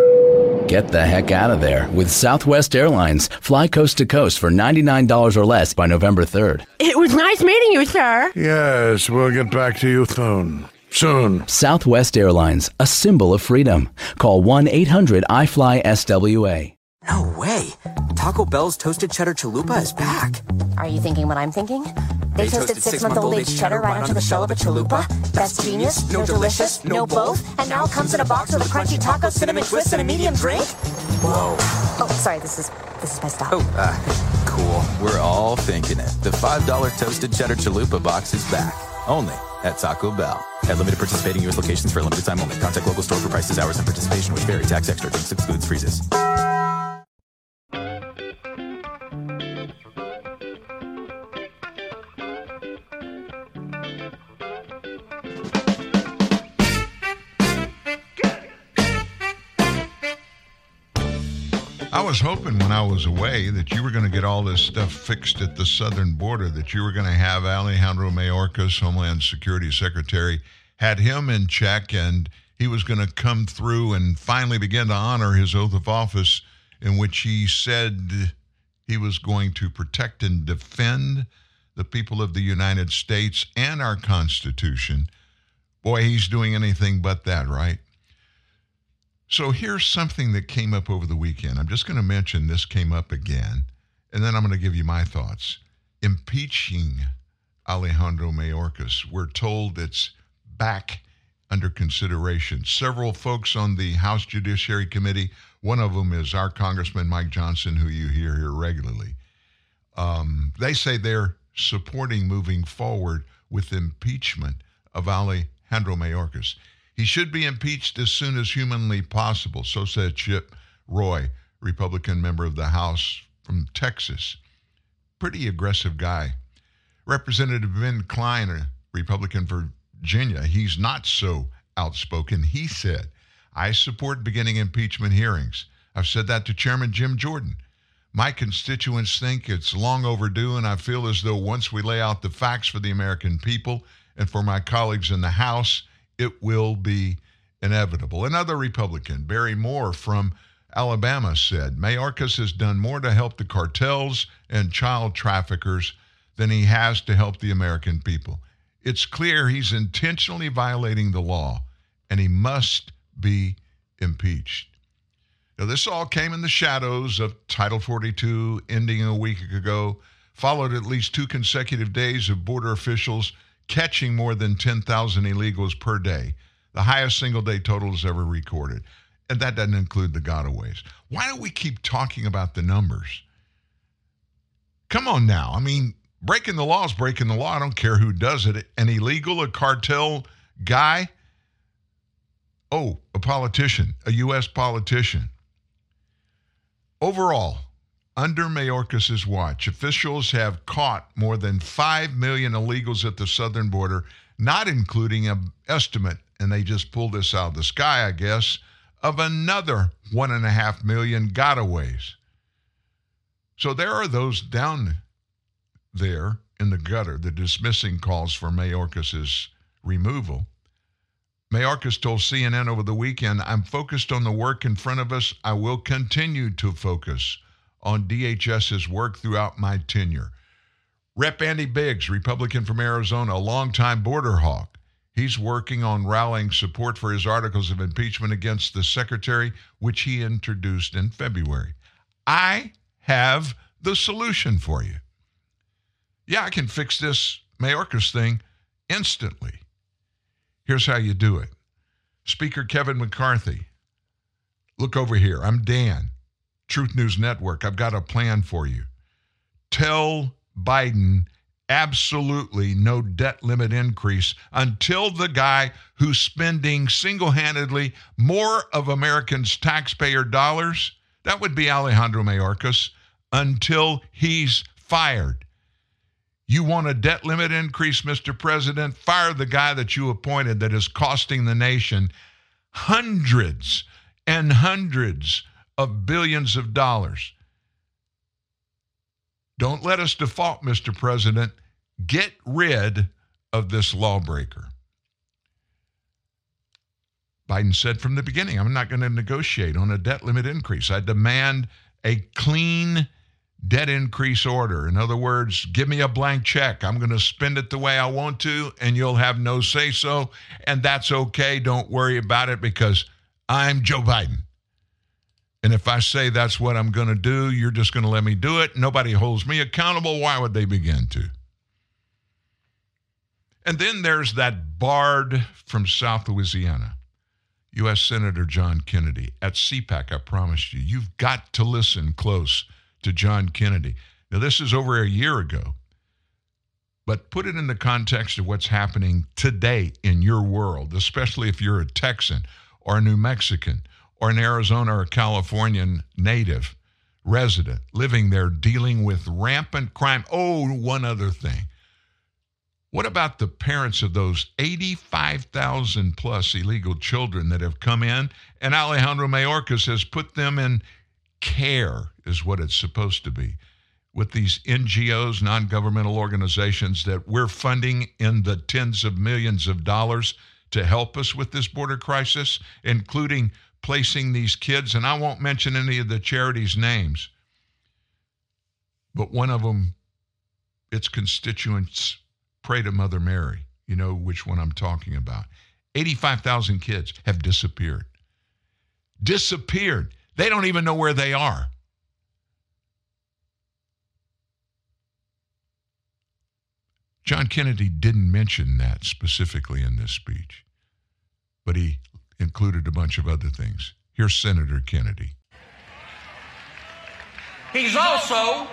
Get the heck out of there with Southwest Airlines. Fly coast to coast for ninety-nine dollars or less by November third. It was nice meeting you, sir. Yes, we'll get back to you soon. Soon. Southwest Airlines, a symbol of freedom. Call one eight hundred I fly S W A. No way. Taco Bell's Toasted Cheddar Chalupa is back. Are you thinking what I'm thinking? They, they toasted six-month-old aged cheddar, cheddar right onto the shell of a chalupa. That's genius, no delicious, no both, and now comes in a box with a crunchy taco, cinnamon twist, and a medium drink? Whoa. Oh, sorry, this is this is my stop. Oh, uh, cool. We're all thinking it. The five dollar Toasted Cheddar Chalupa box is back. Only at Taco Bell. At limited participating U S locations for a limited time only. Contact local store for prices, hours, and participation, which vary. Tax extra. Drinks excludes freezes. I was hoping when I was away that you were going to get all this stuff fixed at the southern border, that you were going to have Alejandro Mayorkas, Homeland Security Secretary, had him in check, and he was going to come through and finally begin to honor his oath of office in which he said he was going to protect and defend the people of the United States and our Constitution. Boy, he's doing anything but that, right? So here's something that came up over the weekend. I'm just going to mention this came up again, and then I'm going to give you my thoughts. Impeaching Alejandro Mayorkas. We're told it's back under consideration. Several folks on the House Judiciary Committee, one of them is our Congressman Mike Johnson, who you hear here regularly. Um, they say they're supporting moving forward with impeachment of Alejandro Mayorkas. He should be impeached as soon as humanly possible, so said Chip Roy, Republican member of the House from Texas. Pretty aggressive guy. Representative Ben Klein, a Republican for Virginia, he's not so outspoken. He said, I support beginning impeachment hearings. I've said that to Chairman Jim Jordan. My constituents think it's long overdue, and I feel as though once we lay out the facts for the American people and for my colleagues in the House, it will be inevitable. Another Republican, Barry Moore from Alabama, said, Mayorkas has done more to help the cartels and child traffickers than he has to help the American people. It's clear he's intentionally violating the law, and he must be impeached. Now, this all came in the shadows of Title forty-two ending a week ago, followed at least two consecutive days of border officials catching more than ten thousand illegals per day, the highest single-day totals ever recorded. And that doesn't include the gotaways. Why do we keep talking about the numbers? Come on now. I mean, breaking the law is breaking the law. I don't care who does it. An illegal, a cartel guy? Oh, a politician, a U S politician. Overall, under Mayorkas' watch, officials have caught more than five million illegals at the southern border, not including an estimate, and they just pulled this out of the sky, I guess, of another one point five million gotaways. So there are those down there in the gutter, the dismissing calls for Mayorkas' removal. Mayorkas told C N N over the weekend, I'm focused on the work in front of us. I will continue to focus on D H S's work throughout my tenure. Representative Andy Biggs, Republican from Arizona, a longtime border hawk. He's working on rallying support for his articles of impeachment against the secretary, which he introduced in February. I have the solution for you. Yeah, I can fix this Mayorkas thing instantly. Here's how you do it. Speaker Kevin McCarthy, look over here. I'm Dan. Truth News Network, I've got a plan for you. Tell Biden absolutely no debt limit increase until the guy who's spending single-handedly more of Americans' taxpayer dollars, that would be Alejandro Mayorkas, until he's fired. You want a debt limit increase, Mister President? Fire the guy that you appointed that is costing the nation hundreds and hundreds of billions of dollars. Don't let us default, Mister President. Get rid of this lawbreaker. Biden said from the beginning, I'm not going to negotiate on a debt limit increase. I demand a clean debt increase order. In other words, give me a blank check. I'm going to spend it the way I want to, and you'll have no say-so, and that's okay. Don't worry about it because I'm Joe Biden. And if I say that's what I'm going to do, you're just going to let me do it. Nobody holds me accountable. Why would they begin to? And then there's that Bard from South Louisiana, U S Senator John Kennedy. At C PAC, I promised you, you've got to listen close to John Kennedy. Now, this is over a year ago, but put it in the context of what's happening today in your world, especially if you're a Texan or a New Mexican or an Arizona or Californian native resident living there, dealing with rampant crime. Oh, one other thing. What about the parents of those eighty-five thousand plus illegal children that have come in? And Alejandro Mayorkas has put them in care, is what it's supposed to be, with these N G Os, non-governmental organizations that we're funding in the tens of millions of dollars to help us with this border crisis, including placing these kids, and I won't mention any of the charities' names, but one of them, its constituents pray to Mother Mary. You know which one I'm talking about. eighty-five thousand kids have disappeared. Disappeared. They don't even know where they are. John Kennedy didn't mention that specifically in this speech, but he included a bunch of other things. Here's Senator Kennedy. He's also,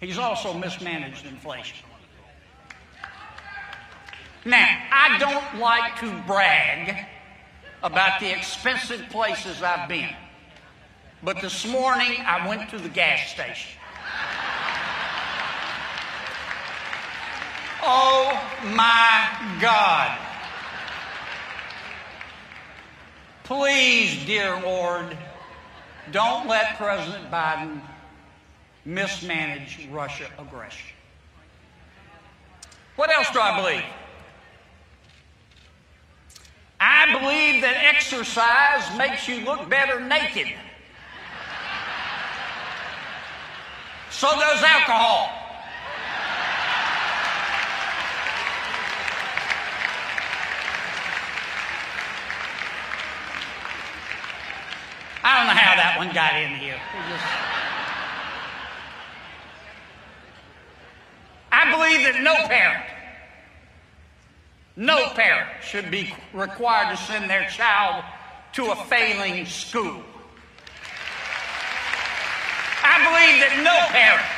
he's also mismanaged inflation. Now, I don't like to brag about the expensive places I've been, but this morning I went to the gas station. Oh my God. Please, dear Lord, don't let President Biden mismanage Russia aggression. What else do I believe? I believe that exercise makes you look better naked. So does alcohol. I don't know how that one got in here. Just... I believe that no parent, no parent should be required to send their child to a failing school. I believe that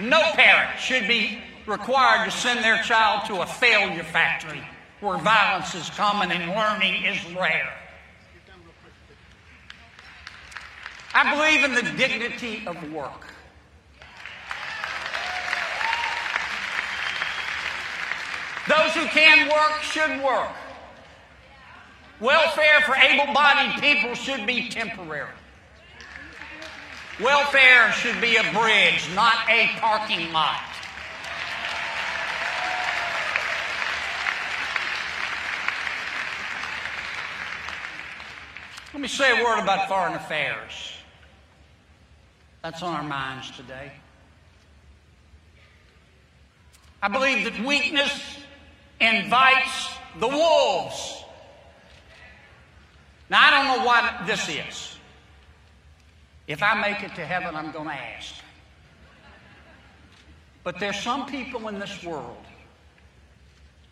no parent, no parent should be required to send their child to a failure factory where violence is common and learning is rare. I believe in the dignity of work. Those who can work should work. Welfare for able-bodied people should be temporary. Welfare should be a bridge, not a parking lot. Let me say a word about foreign affairs. That's on our minds today. I believe that weakness invites the wolves. Now, I don't know what this is. If I make it to heaven, I'm going to ask. But there's some people in this world.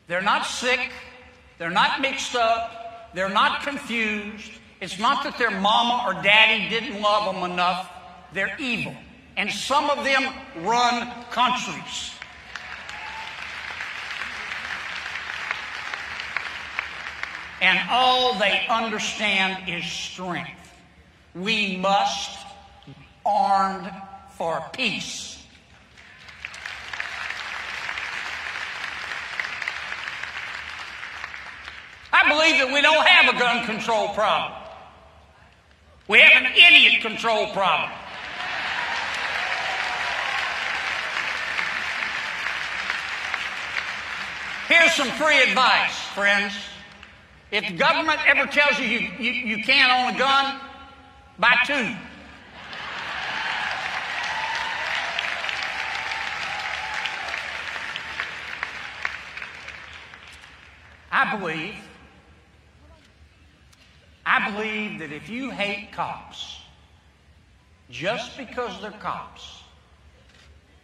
They're not sick. They're not mixed up. They're not confused. It's not that their mama or daddy didn't love them enough. They're evil. And some of them run countries. And all they understand is strength. We must be armed for peace. I believe that we don't have a gun control problem. We have an idiot control problem. Here's some free advice, friends. If the government ever tells you you, you, you can't own a gun, buy two. I believe, I believe that if you hate cops, just because they're cops,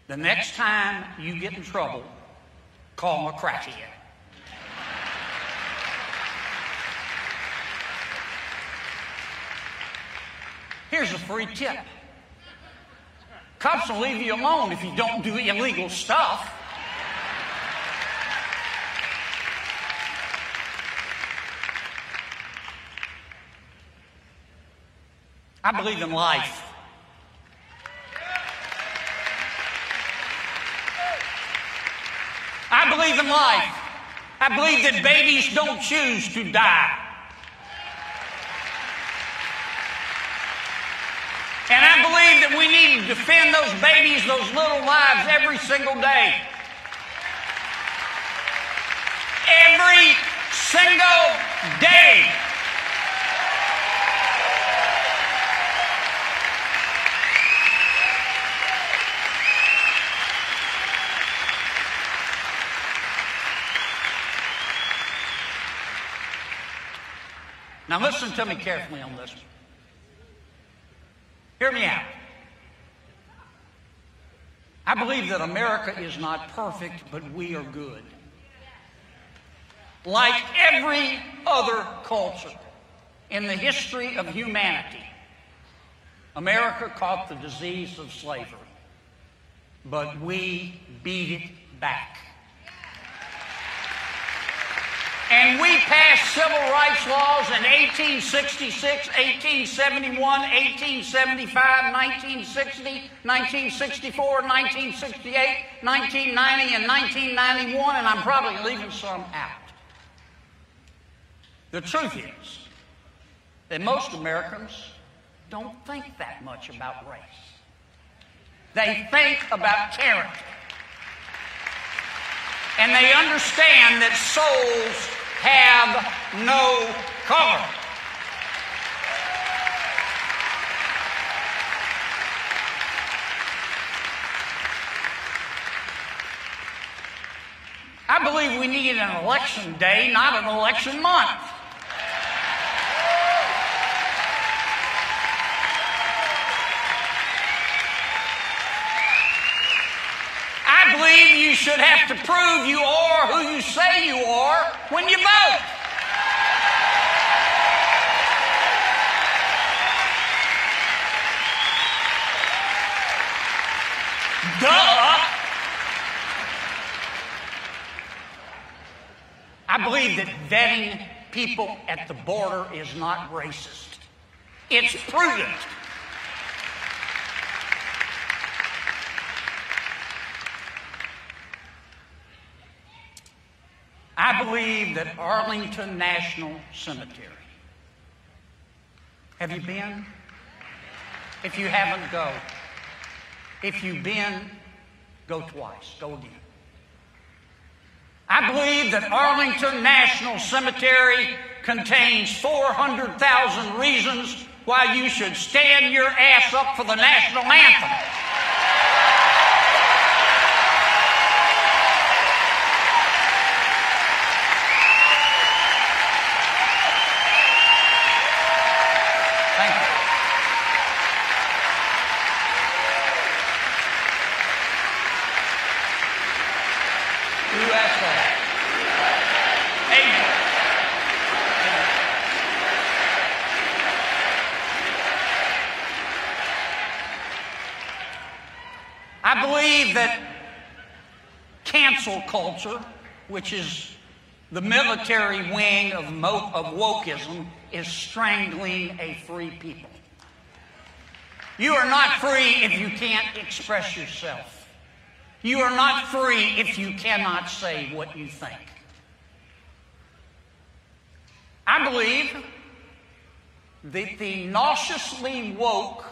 the next time you get in trouble, call them a crackhead. Here's a free tip. Cops will leave you alone if you don't do illegal stuff. I believe in life. I believe in life. I believe that babies don't choose to die. And I believe that we need to defend those babies, those little lives, every single day. Every single day. Now listen to me carefully on this one. Hear me out. I believe that America is not perfect, but we are good. Like every other culture in the history of humanity, America caught the disease of slavery, but we beat it back. And we passed civil rights laws in eighteen sixty-six, eighteen seventy-one, eighteen seventy-five, nineteen sixty, nineteen sixty-four, nineteen sixty-eight, nineteen ninety, and nineteen ninety-one, and I'm probably leaving some out. The truth is that most Americans don't think that much about race. They think about character. And they understand that souls have no color. I believe we need an election day, not an election month. You should have to prove you are who you say you are when you vote. Duh! I believe that vetting people at the border is not racist. It's prudent. I believe that Arlington National Cemetery. Have you been? If you haven't, go. If you've been, go twice. Go again. I believe that Arlington National Cemetery contains four hundred thousand reasons why you should stand your ass up for the national anthem. Culture, which is the military wing of, mo of wokeism, is strangling a free people. You are not free if you can't express yourself. You are not free if you cannot say what you think. I believe that the nauseously woke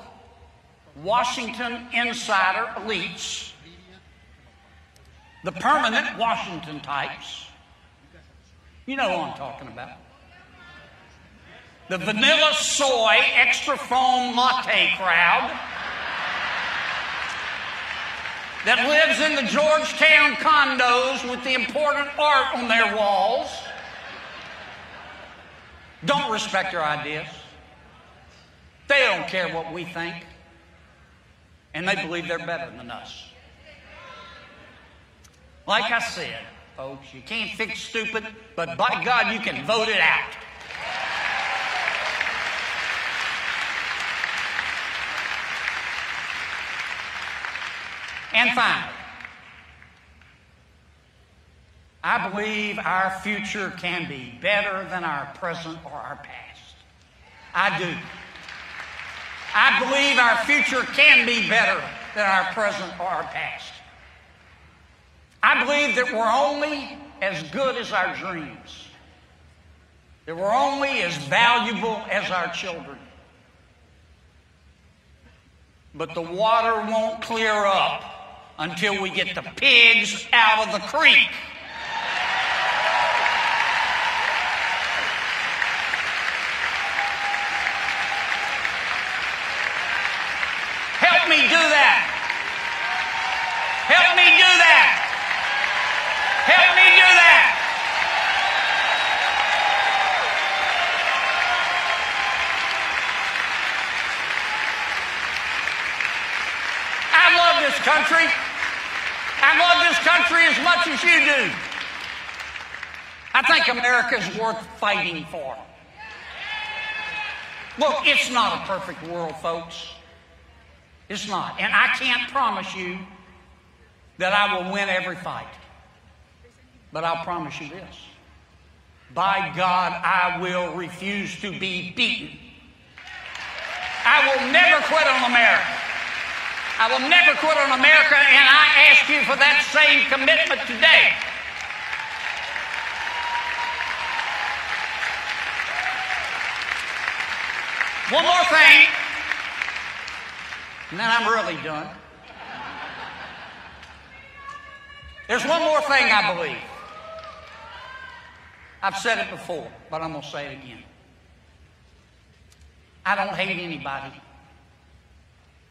Washington insider elites, the permanent Washington types, You know what I'm talking about. The vanilla soy extra foam latte crowd that lives in the Georgetown condos with the important art on their walls. Don't respect our ideas. They don't care what we think. And they believe they're better than us. Like I said, folks, you can't fix stupid, but by God, you can vote it out. And finally, I believe our future can be better than our present or our past. I do. I believe our future can be better than our present or our past. I believe that we're only as good as our dreams, that we're only as valuable as our children. But the water won't clear up until we get the pigs out of the creek. Help me do that. Help me do that. Help me do that. I love this country. I love this country as much as you do. I think America is worth fighting for. Look, it's not a perfect world, folks. It's not. And I can't promise you that I will win every fight. But I'll promise you this. By God, I will refuse to be beaten. I will never quit on America. I will never quit on America, and I ask you for that same commitment today. One more thing, and then I'm really done. There's one more thing I believe. I've said it before, but I'm going to say it again. I don't hate anybody.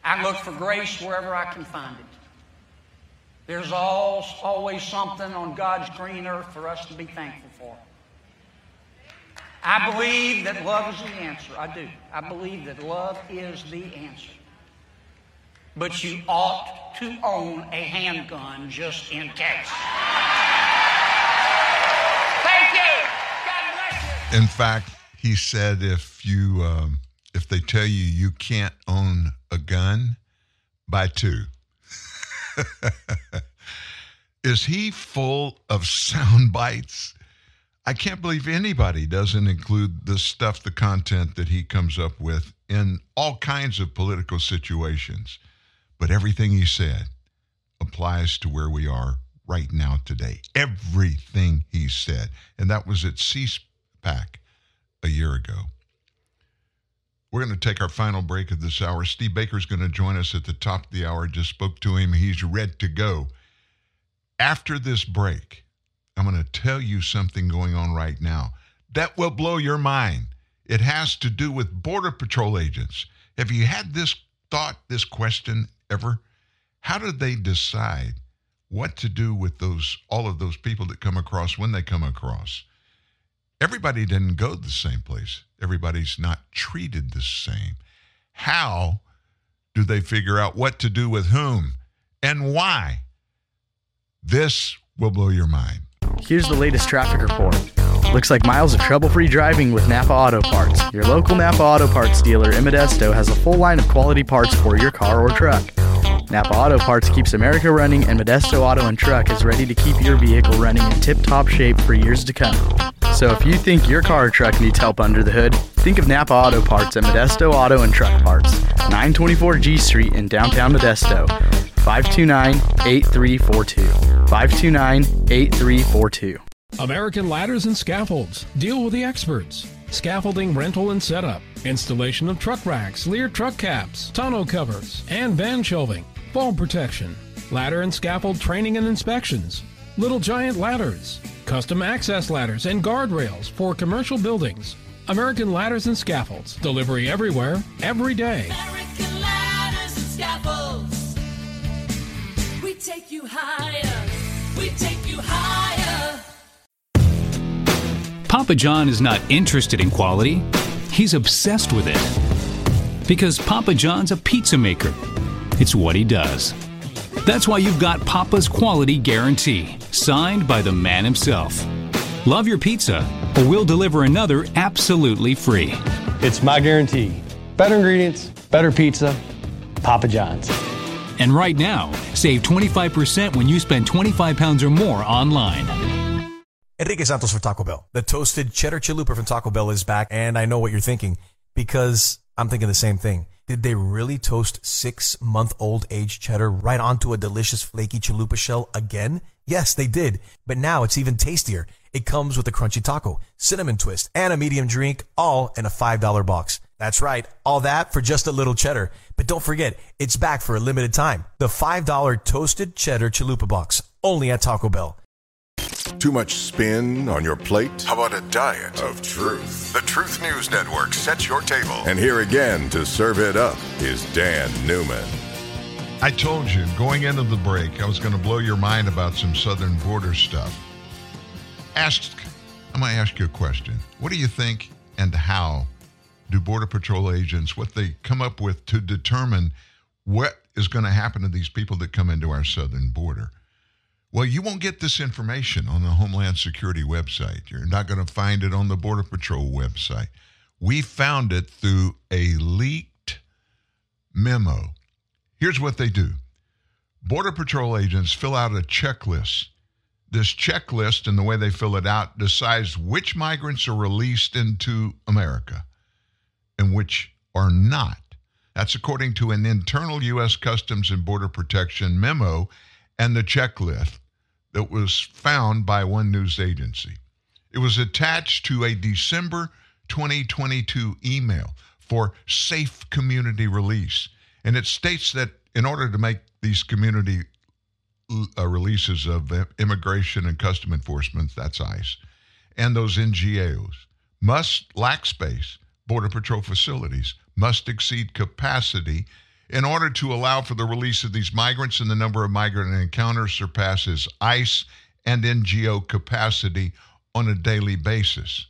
I look for grace wherever I can find it. There's always something on God's green earth for us to be thankful for. I believe that love is the answer. I do. I believe that love is the answer. But you ought to own a handgun just in case. In fact, he said, if you um, if they tell you you can't own a gun, buy two. Is he full of sound bites? I can't believe anybody doesn't include the stuff, the content that he comes up with in all kinds of political situations. But everything he said applies to where we are right now today. Everything he said. And that was at C SPAN. Back a year ago. We're going to take our final break of this hour. Steve Baker's going to join us at the top of the hour. Just spoke to him. He's ready to go. After this break, I'm going to tell you something going on right now that will blow your mind. It has to do with Border Patrol agents. Have you had this thought, this question ever? How do they decide what to do with those, all of those people that come across when they come across? Everybody didn't go the same place. Everybody's not treated the same. How do they figure out what to do with whom and why? This will blow your mind. Here's the latest traffic report. Looks like miles of trouble-free driving with Napa Auto Parts. Your local Napa Auto Parts dealer in Modesto has a full line of quality parts for your car or truck. Napa Auto Parts keeps America running, and Modesto Auto and Truck is ready to keep your vehicle running in tip-top shape for years to come. So if you think your car or truck needs help under the hood, think of Napa Auto Parts at Modesto Auto and Truck Parts, nine twenty-four G Street in downtown Modesto, five two nine, eight three four two, five two nine, eight three four two. American Ladders and Scaffolds. Deal with the experts. Scaffolding rental and setup, installation of truck racks, Lear truck caps, tonneau covers, and van shelving, foam protection, ladder and scaffold training and inspections, Little Giant Ladders, custom access ladders and guardrails for commercial buildings. American Ladders and Scaffolds. Delivery everywhere, every day. American Ladders and Scaffolds. We take you higher. We take you higher. Papa John is not interested in quality. He's obsessed with it. Because Papa John's a pizza maker. It's what he does. That's why you've got Papa's Quality Guarantee, signed by the man himself. Love your pizza, or we'll deliver another absolutely free. It's my guarantee. Better ingredients, better pizza, Papa John's. And right now, save twenty-five percent when you spend twenty-five pounds or more online. Enrique Santos for Taco Bell. The toasted cheddar chalupa from Taco Bell is back, and I know what you're thinking, because I'm thinking the same thing. Did they really toast six-month-old aged cheddar right onto a delicious flaky chalupa shell again? Yes, they did, but now it's even tastier. It comes with a crunchy taco, cinnamon twist, and a medium drink, all in a five dollar box. That's right, all that for just a little cheddar. But don't forget, it's back for a limited time. The five dollar toasted cheddar chalupa box, only at Taco Bell. Too much spin on your plate? How about a diet of truth? The Truth News Network sets your table. And here again to serve it up is Dan Newman. I told you, going into the break, I was going to blow your mind about some southern border stuff. Ask, I'm going to ask you a question. What do you think and how do Border Patrol agents, what they come up with to determine what is going to happen to these people that come into our southern border? Well, you won't get this information on the Homeland Security website. You're not going to find it on the Border Patrol website. We found it through a leaked memo. Here's what they do. Border Patrol agents fill out a checklist. This checklist and the way they fill it out decides which migrants are released into America and which are not. That's according to an internal U S Customs and Border Protection memo and the checklist that was found by one news agency. It was attached to a December twenty twenty-two email for safe community release. And it states that in order to make these community uh, releases of immigration and custom enforcement, that's ICE, and those N G Os, must lack space. Border Patrol facilities must exceed capacity in order to allow for the release of these migrants, and the number of migrant encounters surpasses ICE and N G O capacity on a daily basis.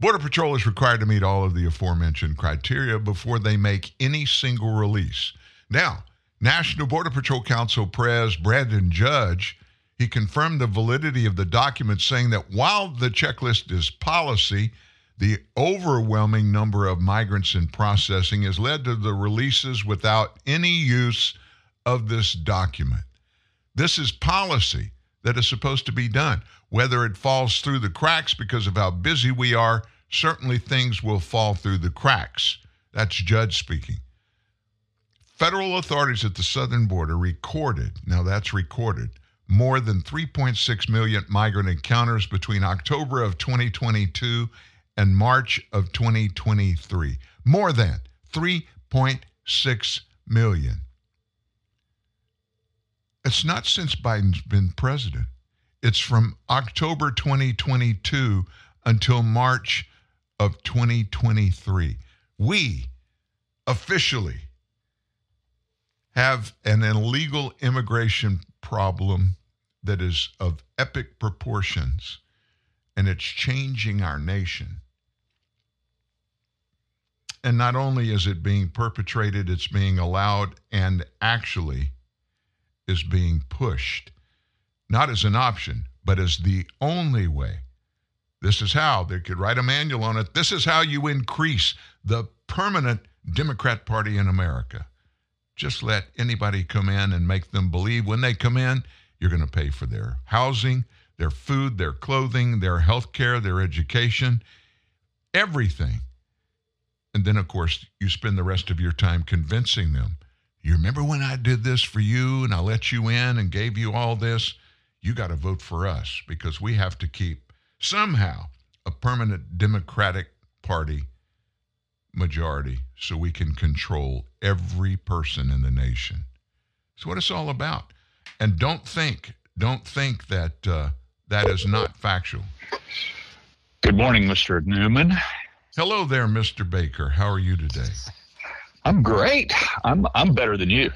Border Patrol is required to meet all of the aforementioned criteria before they make any single release. Now, National Border Patrol Council President Brandon Judge, he confirmed the validity of the document, saying that while the checklist is policy, the overwhelming number of migrants in processing has led to the releases without any use of this document. This is policy that is supposed to be done. Whether it falls through the cracks because of how busy we are, certainly things will fall through the cracks. That's Judge speaking. Federal authorities at the southern border recorded, now that's recorded, more than three point six million migrant encounters between October of twenty twenty-two and March of twenty twenty-three, more than three point six million. It's not since Biden's been president. It's from October twenty twenty-two until March of twenty twenty-three. We officially have an illegal immigration problem that is of epic proportions, and it's changing our nation. And not only is it being perpetrated, it's being allowed and actually is being pushed. Not as an option, but as the only way. This is how. They could write a manual on it. This is how you increase the permanent Democrat Party in America. Just let anybody come in and make them believe when they come in, you're going to pay for their housing, their food, their clothing, their health care, their education, everything. And then, of course, you spend the rest of your time convincing them. You remember when I did this for you and I let you in and gave you all this? You got to vote for us because we have to keep somehow a permanent Democratic Party majority so we can control every person in the nation. That's what it's all about. And don't think, don't think that... Uh, That is not factual. Good morning, Mister Newman. Hello there, Mister Baker. How are you today? I'm great. I'm I'm better than you.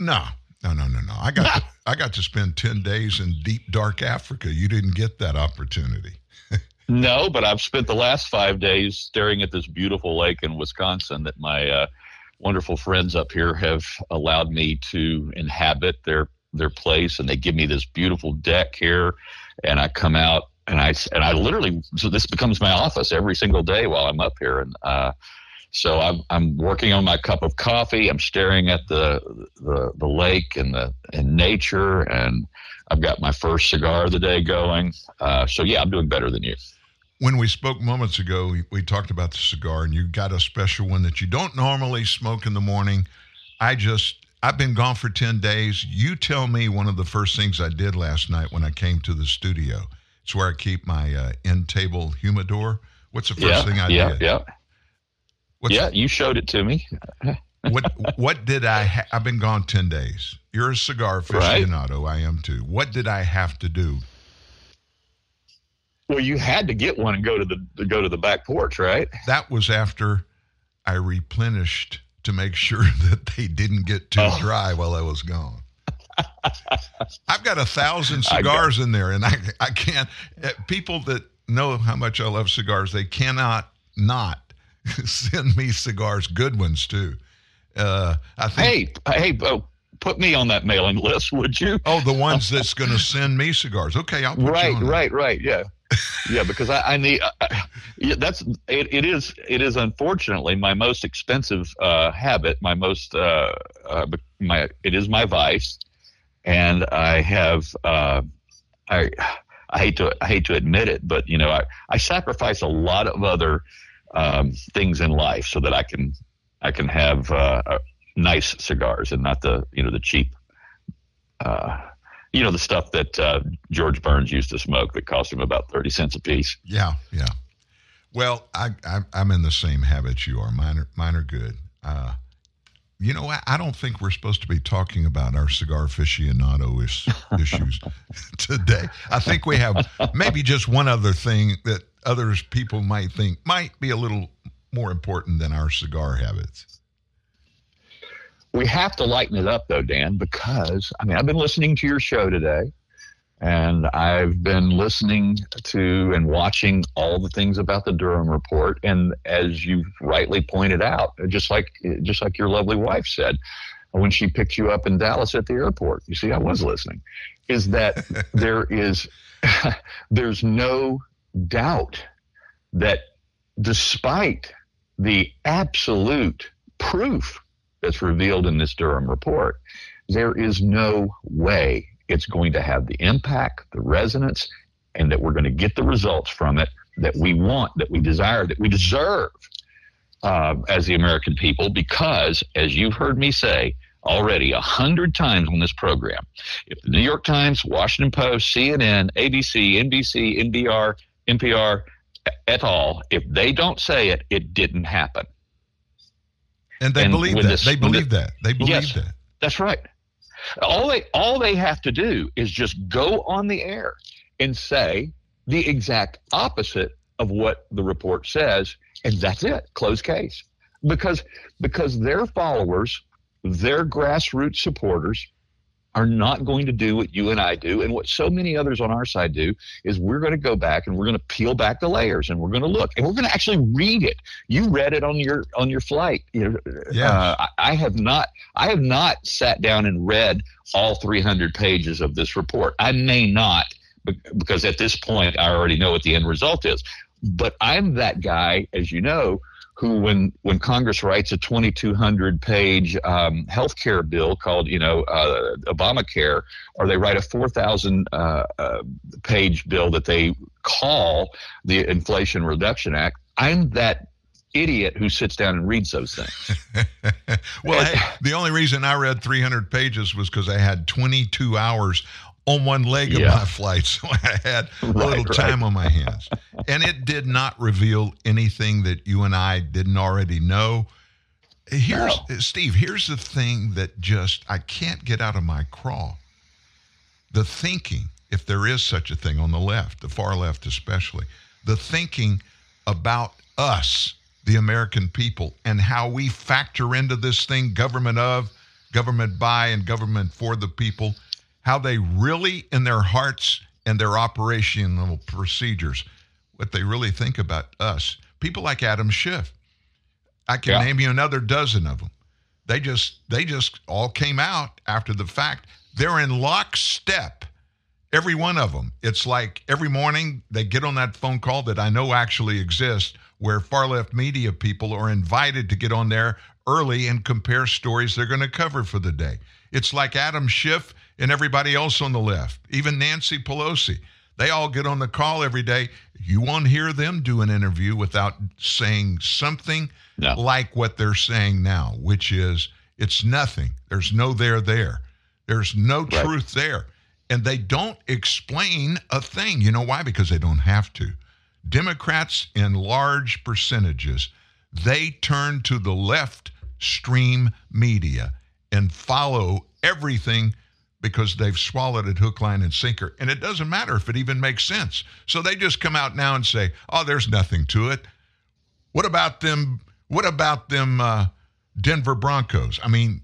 No, no, no, no, no. I got to, I got to spend ten days in deep, dark Africa. You didn't get that opportunity. No, but I've spent the last five days staring at this beautiful lake in Wisconsin that my uh, wonderful friends up here have allowed me to inhabit their their place, and they give me this beautiful deck here, and I come out and I and I literally so this becomes my office every single day while I'm up here, and uh, so I'm I'm working on my cup of coffee. I'm staring at the the, the lake and the and nature, and I've got my first cigar of the day going. Uh, so yeah, I'm doing better than you. When we spoke moments ago, we, we talked about the cigar, and you got a special one that you don't normally smoke in the morning. I just, I've been gone for ten days. You tell me one of the first things I did last night when I came to the studio. It's where I keep my uh, end table humidor. What's the first yeah, thing I yeah, did? Yeah, yeah. What's yeah, that? You showed it to me. what What did I, ha- I've been gone ten days. You're a cigar aficionado. Right? I am too. What did I have to do? Well, you had to get one and go to the go to the back porch, right? That was after I replenished to make sure that they didn't get too oh. dry while I was gone. I've got a thousand cigars got- in there, and I I can't. People that know how much I love cigars, they cannot not send me cigars, good ones too. Uh, I think. Hey, hey, oh. Put me on that mailing list, would you? Oh, the ones that's going to send me cigars. Okay, I'll put right, you on right, that. right, yeah, yeah. Because I, I need. I, yeah, that's it. It is. It is unfortunately my most expensive uh, habit. My most. Uh, uh, my. It is my vice, and I have. Uh, I. I hate to. I hate to admit it, but you know, I. I sacrifice a lot of other um, things in life so that I can. I can have. Uh, a, nice cigars and not the, you know, the cheap, uh, you know, the stuff that uh, George Burns used to smoke that cost him about thirty cents a piece. Yeah. Yeah. Well, I, I, I'm in the same habit you are. Mine are, mine are good. Uh, you know, I, I don't think we're supposed to be talking about our cigar aficionado is, issues today. I think we have maybe just one other thing that others people might think might be a little more important than our cigar habits. We have to lighten it up, though, Dan, because, I mean, I've been listening to your show today, and I've been listening to and watching all the things about the Durham report. And as you rightly pointed out, just like just like your lovely wife said when she picked you up in Dallas at the airport, you see, I was listening, is that there is there's no doubt that despite the absolute proof that's revealed in this Durham report, there is no way it's going to have the impact, the resonance, and that we're going to get the results from it that we want, that we desire, that we deserve uh, as the American people. Because, as you've heard me say already a hundred times on this program, if the New York Times, Washington Post, C N N, A B C, N B C, N B R, N P R, et al., if they don't say it, it didn't happen. And they and believe that. This, they believe the, that. They believe yes, that. That's right. All they all they have to do is just go on the air and say the exact opposite of what the report says, and that's it. Closed case. Because because their followers, their grassroots supporters, are not going to do what you and I do and what so many others on our side do, is we're going to go back and we're going to peel back the layers and we're going to look and we're going to actually read it. You read it on your on your flight. You know, yeah. uh, I have not I have not sat down and read all three hundred pages of this report. I may not, because at this point I already know what the end result is. But I'm that guy, as you know, who when, when Congress writes a twenty-two hundred page um, health care bill called, you know, uh, Obamacare, or they write a four thousand uh, uh, page bill that they call the Inflation Reduction Act, I'm that idiot who sits down and reads those things. Well, and, hey, the only reason I read three hundred pages was because I had twenty-two hours on one leg yeah. of my flight, so I had a right, little time right. on my hands. And it did not reveal anything that you and I didn't already know. Here's no. Steve, here's the thing that just, I can't get out of my crawl. The thinking if there is such a thing on the left, the far left especially, the thinking about us, the American people, and how we factor into this thing, government of, government by, and government for the people, how they really, in their hearts and their operational procedures, what they really think about us. People like Adam Schiff. I can yeah. name you another dozen of them. They just, they just all came out after the fact. They're in lockstep, every one of them. It's like every morning they get on that phone call that I know actually exists, where far-left media people are invited to get on there early and compare stories they're going to cover for the day. It's like Adam Schiff and everybody else on the left, even Nancy Pelosi. They all get on the call every day. You won't hear them do an interview without saying something no. like what they're saying now, which is it's nothing. There's no there there. There's no right. truth there. And they don't explain a thing. You know why? Because they don't have to. Democrats in large percentages, they turn to the left stream media and follow everything because they've swallowed it hook, line, and sinker. And it doesn't matter if it even makes sense. So they just come out now and say, oh, there's nothing to it. What about them? What about them uh, Denver Broncos? I mean,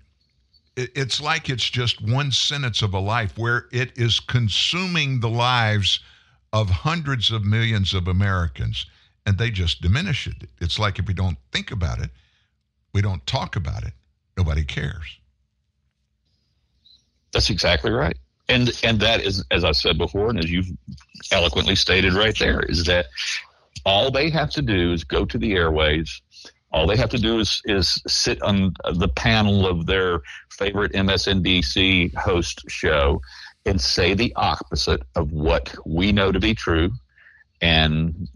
it, it's like it's just one sentence of a life where it is consuming the lives of hundreds of millions of Americans, and they just diminish it. It's like if we don't think about it, we don't talk about it, nobody cares. That's exactly right. And and that is, as I said before, and as you've eloquently stated right there, is that all they have to do is go to the airwaves. All they have to do is, is sit on the panel of their favorite M S N B C host show and say the opposite of what we know to be true, and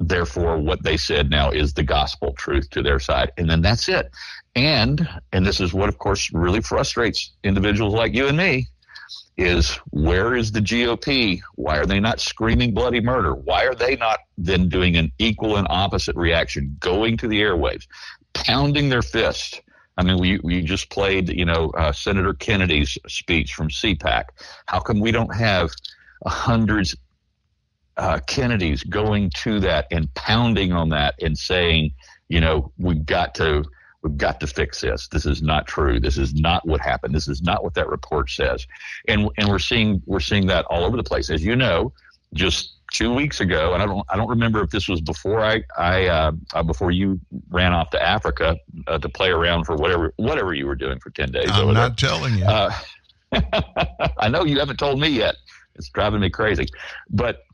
therefore what they said now is the gospel truth to their side, and then that's it. And and this is what, of course, really frustrates individuals like you and me, is where is the G O P? Why are they not screaming bloody murder? Why are they not then doing an equal and opposite reaction, going to the airwaves, pounding their fist? I mean, we, we just played, you know, uh, Senator Kennedy's speech from C PAC. How come we don't have hundreds uh, Kennedys going to that and pounding on that and saying, you know, we've got to we've got to fix this. This is not true. This is not what happened. This is not what that report says. And and we're seeing we're seeing that all over the place, as you know, just two weeks ago. And I don't I don't remember if this was before I I uh, before you ran off to Africa uh, to play around for whatever whatever you were doing for ten days. I'm not there. telling you. Uh, I know you haven't told me yet. It's driving me crazy. But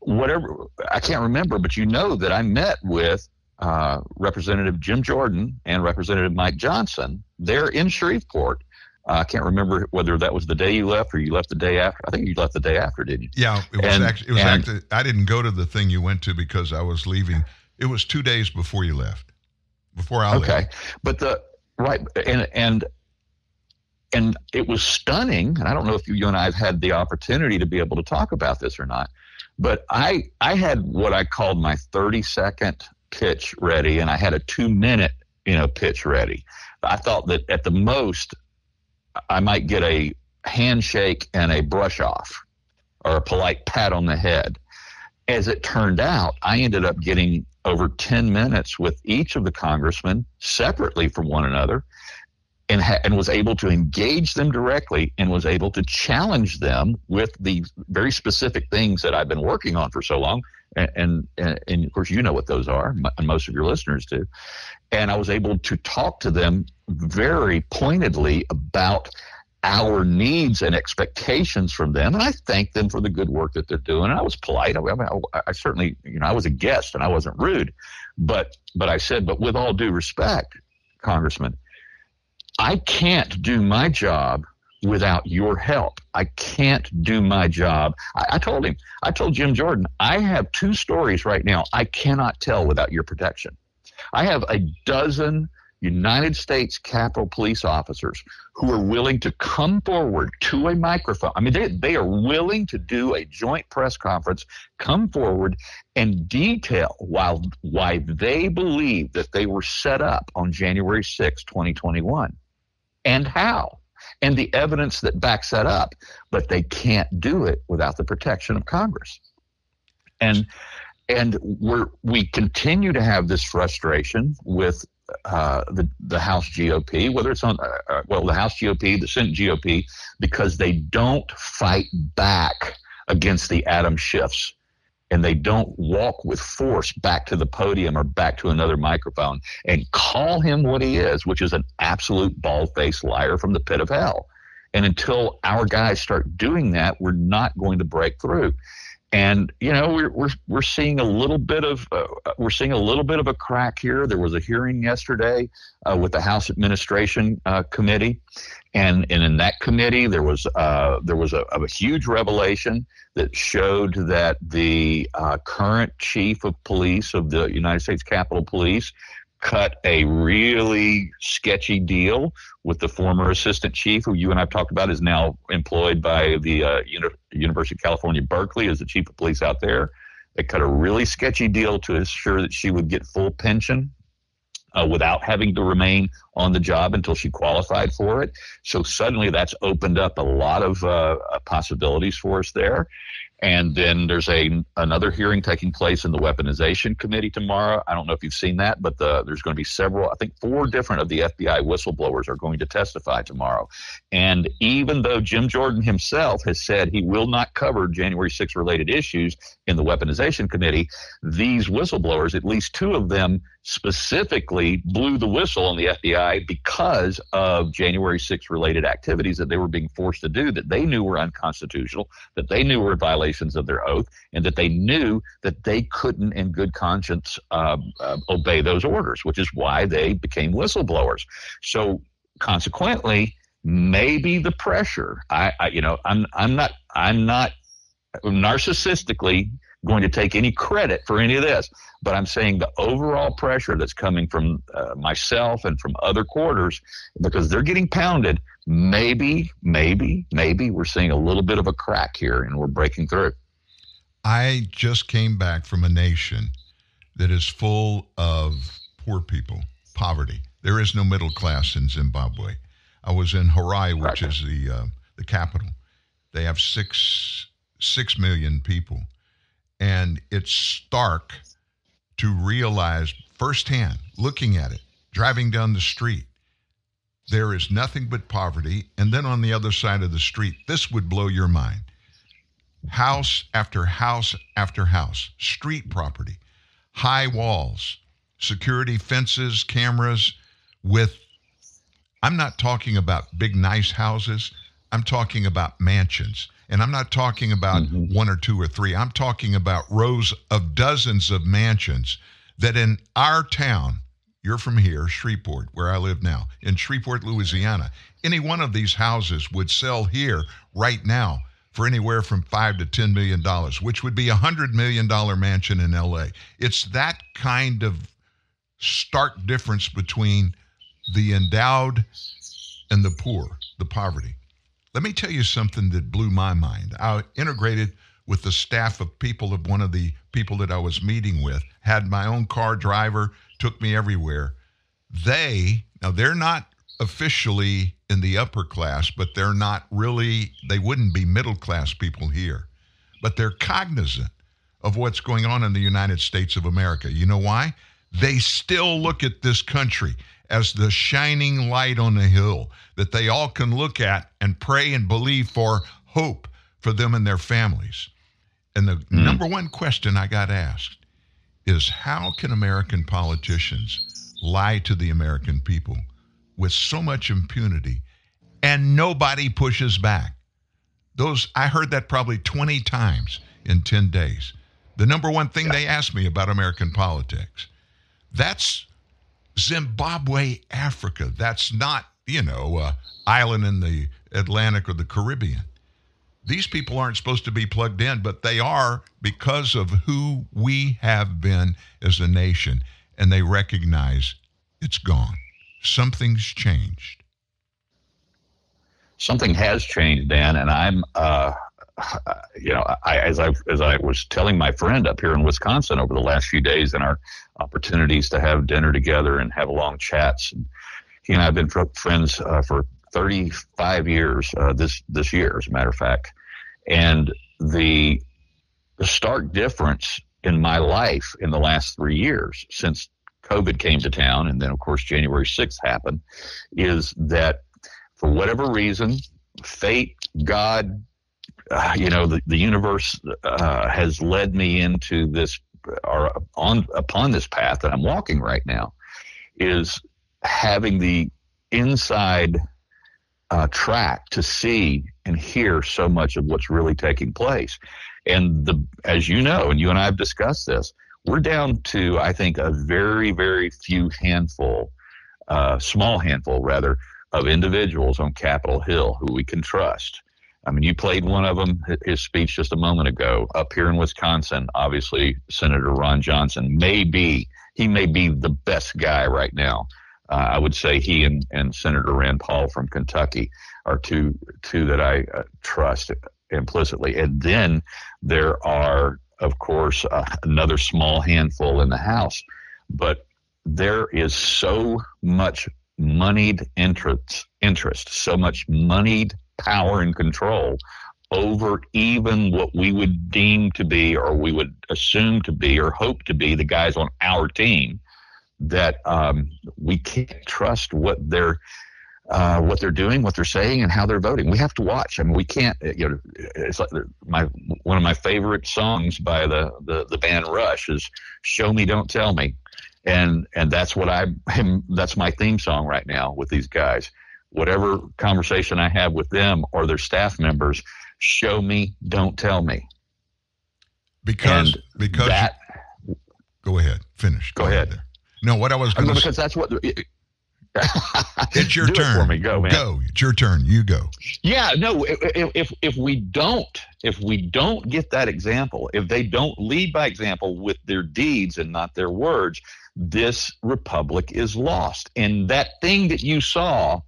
whatever, I can't remember. But you know that I met with uh, Representative Jim Jordan and Representative Mike Johnson there in Shreveport. Uh, I can't remember whether that was the day you left or you left the day after. I think you left the day after, didn't you? Yeah, it was and, actually. It was and, actually. I didn't go to the thing you went to because I was leaving. It was two days before you left. Before I left. Okay, but the right and and and it was stunning. And I don't know if you, you and I have had the opportunity to be able to talk about this or not. But I I had what I called my thirty second pitch ready, and I had a two minute you know pitch ready. I thought that at the most, I might get a handshake and a brush off or a polite pat on the head. As it turned out, I ended up getting over ten minutes with each of the congressmen separately from one another, and, ha- and was able to engage them directly and was able to challenge them with the very specific things that I've been working on for so long. And, and, and of course, you know what those are, and most of your listeners do. And I was able to talk to them very pointedly about our needs and expectations from them. And I thanked them for the good work that they're doing. And I was polite. I, I, I certainly, you know, I was a guest and I wasn't rude. But, but I said, but with all due respect, Congressman, I can't do my job without your help. I can't do my job. I, I told him, I told Jim Jordan, I have two stories right now I cannot tell without your protection. I have a dozen United States Capitol Police officers who are willing to come forward to a microphone. I mean, they, they are willing to do a joint press conference, come forward and detail why, why they believe that they were set up on January sixth, twenty twenty-one, and how. and the evidence that backs that up. But they can't do it without the protection of Congress. And and we're, we continue to have this frustration with uh, the, the House G O P, whether it's on uh, – well, the House G O P, the Senate G O P, because they don't fight back against the Adam Schiffs. And they don't walk with force back to the podium or back to another microphone and call him what he is, which is an absolute bald-faced liar from the pit of hell. And until our guys start doing that, we're not going to break through. And you know, we're we're we're seeing a little bit of uh, we're seeing a little bit of a crack here. There was a hearing yesterday uh, with the House Administration uh, Committee, and, and in that committee there was uh, there was a, a huge revelation that showed that the uh, current chief of police of the United States Capitol Police cut a really sketchy deal with the former assistant chief, who you and I have talked about, is now employed by the uh, Uni- University of California, Berkeley, as the chief of police out there. They cut a really sketchy deal to ensure that she would get full pension uh, without having to remain on the job until she qualified for it. So suddenly that's opened up a lot of uh, possibilities for us there. And then there's a another hearing taking place in the Weaponization Committee tomorrow. I don't know if you've seen that, but the, there's going to be several, I think four different of the F B I whistleblowers are going to testify tomorrow. And even though Jim Jordan himself has said he will not cover January sixth related issues in the Weaponization Committee, these whistleblowers, at least two of them, specifically blew the whistle on the F B I because of January sixth related activities that they were being forced to do that they knew were unconstitutional, that they knew were in violation of their oath, and that they knew that they couldn't in good conscience uh, uh, obey those orders, which is why they became whistleblowers. So consequently, maybe the pressure, I, I you know, I'm, I'm not, I'm not narcissistically going to take any credit for any of this, but I'm saying the overall pressure that's coming from uh, myself and from other quarters, because they're getting pounded, maybe, maybe, maybe we're seeing a little bit of a crack here and we're breaking through. I just came back from a nation that is full of poor people, poverty. There is no middle class in Zimbabwe. I was in Harare, which right. is the uh, the capital. They have six six million people. And it's stark to realize firsthand, looking at it, driving down the street, there is nothing but poverty. And then on the other side of the street, this would blow your mind. House after house after house, street property, high walls, security fences, cameras with, I'm not talking about big, nice houses. I'm talking about mansions. And I'm not talking about mm-hmm. one or two or three. I'm talking about rows of dozens of mansions that in our town, you're from here, Shreveport, where I live now, in Shreveport, Louisiana, any one of these houses would sell here right now for anywhere from five to ten million dollars, which would be a one hundred million dollars mansion in L A. It's that kind of stark difference between the endowed and the poor, the poverty. Let me tell you something that blew my mind. I integrated with the staff of people of one of the people that I was meeting with, had my own car driver, took me everywhere. They, now they're not officially in the upper class, but they're not really, they wouldn't be middle class people here, but they're cognizant of what's going on in the United States of America. You know why? They still look at this country as the shining light on the hill that they all can look at and pray and believe for hope for them and their families. And the mm. number one question I got asked is, how can American politicians lie to the American people with so much impunity and nobody pushes back? Those, I heard that probably twenty times in ten days. The number one thing yeah. they asked me about American politics. That's Zimbabwe, Africa. That's not, you know, uh, island in the Atlantic or the Caribbean. These people aren't supposed to be plugged in, but they are because of who we have been as a nation, and they recognize it's gone. Something's changed. Something has changed, Dan, and I'm, uh, you know, I, as I as I was telling my friend up here in Wisconsin over the last few days in our opportunities to have dinner together and have long chats. And he and I have been friends uh, for thirty-five years uh, this this year, as a matter of fact. And the, the stark difference in my life in the last three years since COVID came to town, and then, of course, January sixth happened, is that for whatever reason, fate, God, uh, you know, the, the universe uh, has led me into this, or on upon this path that I'm walking right now, is having the inside uh, track to see and hear so much of what's really taking place. And the, as you know, and you and I have discussed this, we're down to, I think, a very, very few handful, uh, small handful rather, of individuals on Capitol Hill who we can trust. I mean, you played one of them, his speech just a moment ago. Up here in Wisconsin, obviously, Senator Ron Johnson may be, he may be the best guy right now. Uh, I would say he and, and Senator Rand Paul from Kentucky are two, two that I uh, trust implicitly. And then there are, of course, uh, another small handful in the House. But there is so much moneyed interest, interest, so much moneyed power and control over even what we would deem to be, or we would assume to be, or hope to be the guys on our team, that um, we can't trust what they're uh, what they're doing, what they're saying, and how they're voting. We have to watch. I mean, we can't. You know, it's like my one of my favorite songs by the the, the band Rush is "Show Me, Don't Tell Me," and and that's what I am, that's my theme song right now with these guys. Whatever conversation I have with them or their staff members, show me, don't tell me. Because, and because, that, you, go ahead, finish. Go, go ahead. ahead there. No, what I was going to say. Because that's what. The, it's your do turn. It for me. Go, man. Go. It's your turn. You go. Yeah, no, if, if, if we don't, if we don't get that example, if they don't lead by example with their deeds and not their words, this republic is lost. And that thing that you saw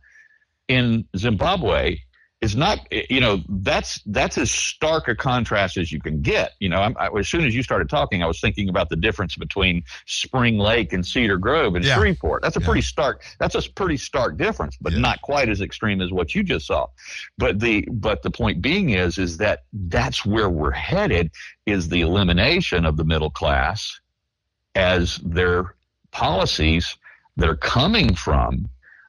in Zimbabwe is not, you know, that's that's as stark a contrast as you can get. You know, I'm, I, as soon as you started talking, I was thinking about the difference between Spring Lake and Cedar Grove and yeah. Shreveport. That's a yeah. pretty stark. That's a pretty stark difference, but yeah. not quite as extreme as what you just saw. But the but the point being is is that that's where we're headed, is the elimination of the middle class as their policies that are coming from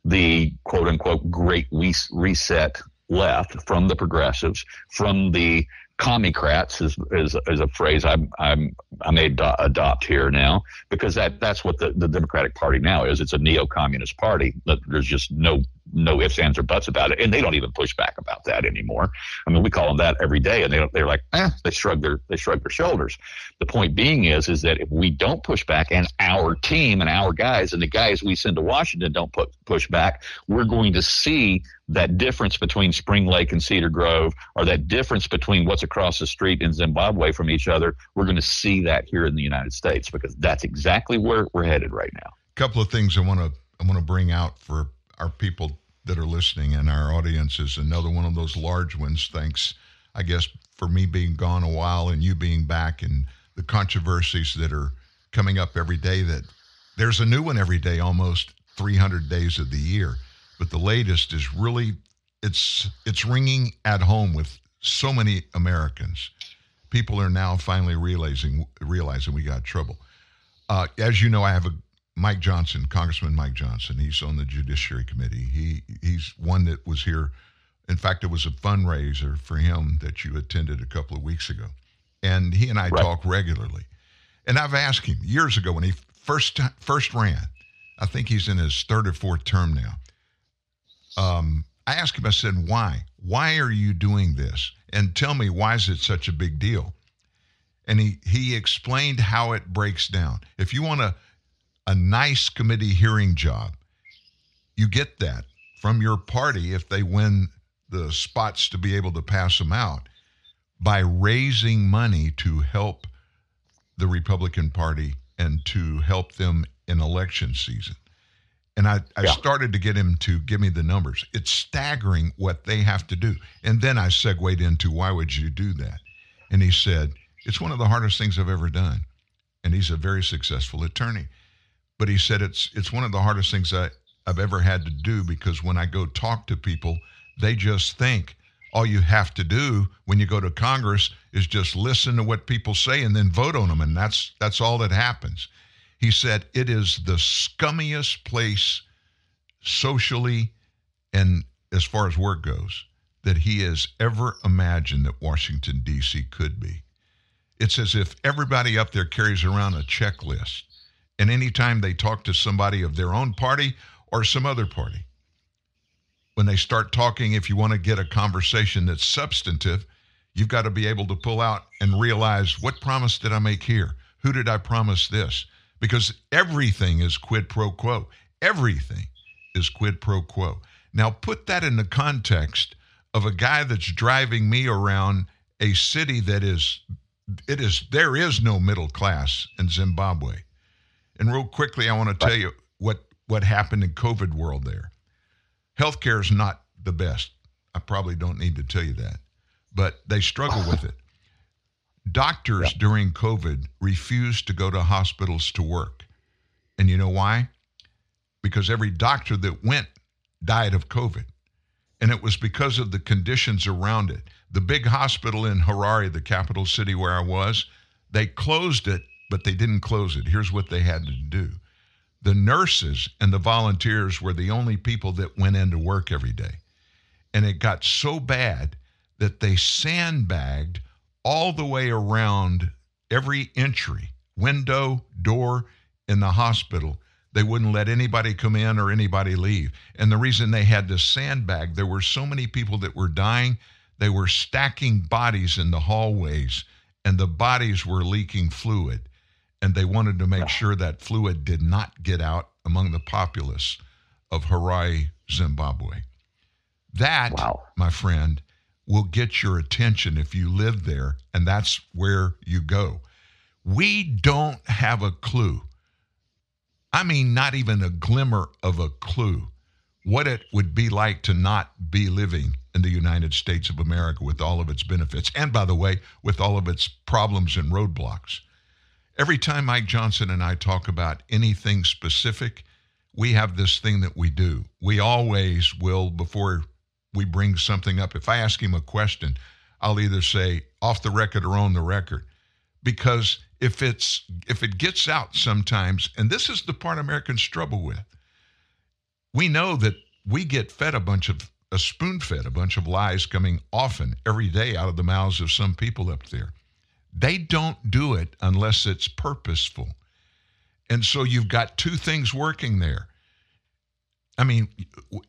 the quote-unquote great reset left, from the progressives, from the commicrats is, is, is a phrase I'm, I'm, I may do- adopt here now, because that, that's what the, the Democratic Party now is. It's a neo-communist party. There's just no no ifs, ands, or buts about it, and they don't even push back about that anymore. I mean, we call them that every day, and they don't, they're like, eh, they shrug their they shrug their shoulders. The point being is is that if we don't push back, and our team and our guys and the guys we send to Washington don't put, push back, we're going to see that difference between Spring Lake and Cedar Grove, or that difference between what's across the street in Zimbabwe from each other. We're going to see that here in the United States, because that's exactly where we're headed right now. A couple of things I want to I want to bring out for our people that are listening, and our audience is another one of those large ones. Thanks, I guess, for me being gone a while and you being back, and the controversies that are coming up every day, that there's a new one every day, almost three hundred days of the year. But the latest is really, it's it's ringing at home with so many Americans. People are now finally realizing realizing we got trouble. Uh, as you know, I have a Mike Johnson, Congressman Mike Johnson. He's on the Judiciary Committee. He he's one that was here. In fact, it was a fundraiser for him that you attended a couple of weeks ago. And he and I right. talk regularly. And I've asked him years ago when he first first ran, I think he's in his third or fourth term now. Um, I asked him, I said, why? Why are you doing this? And tell me, why is it such a big deal? And he, he explained how it breaks down. If you want a, a nice committee hearing job, you get that from your party if they win the spots to be able to pass them out, by raising money to help the Republican Party and to help them in election season. And I, I yeah. started to get him to give me the numbers. It's staggering what they have to do. And then I segued into, why would you do that? And he said, it's one of the hardest things I've ever done. And he's a very successful attorney. But he said, it's it's one of the hardest things I, I've ever had to do, because when I go talk to people, they just think all you have to do when you go to Congress is just listen to what people say and then vote on them, and that's that's all that happens. He said it is the scummiest place socially and as far as work goes that he has ever imagined that Washington, D C could be. It's as if everybody up there carries around a checklist, and anytime they talk to somebody of their own party or some other party, when they start talking, if you want to get a conversation that's substantive, you've got to be able to pull out and realize, what promise did I make here? Who did I promise this? Because everything is quid pro quo. Everything is quid pro quo. Now put that in the context of a guy that's driving me around a city that is, it is, there is no middle class in Zimbabwe. And real quickly, I want to tell you what, what happened in COVID world there. Healthcare is not the best. I probably don't need to tell you that, but they struggle with it. Doctors yeah. during COVID refused to go to hospitals to work. And you know why? Because every doctor that went died of COVID. And it was because of the conditions around it. The big hospital in Harare, the capital city where I was, they closed it, but they didn't close it. Here's what they had to do. The nurses and the volunteers were the only people that went into work every day. And it got so bad that they sandbagged all the way around every entry, window, door in the hospital. They wouldn't let anybody come in or anybody leave. And the reason they had to sandbag, there were so many people that were dying, they were stacking bodies in the hallways, and the bodies were leaking fluid. And they wanted to make sure that fluid did not get out among the populace of Harare, Zimbabwe. That, wow. my friend, will get your attention if you live there, and that's where you go. We don't have a clue. I mean, not even a glimmer of a clue what it would be like to not be living in the United States of America with all of its benefits, and by the way, with all of its problems and roadblocks. Every time Mike Johnson and I talk about anything specific, we have this thing that we do. We always will, before we bring something up, if I ask him a question, I'll either say off the record or on the record. Because if it's if it gets out sometimes, and this is the part Americans struggle with, we know that we get fed a bunch of, a spoon fed, a bunch of lies coming often every day out of the mouths of some people up there. They don't do it unless it's purposeful. And so you've got two things working there. I mean,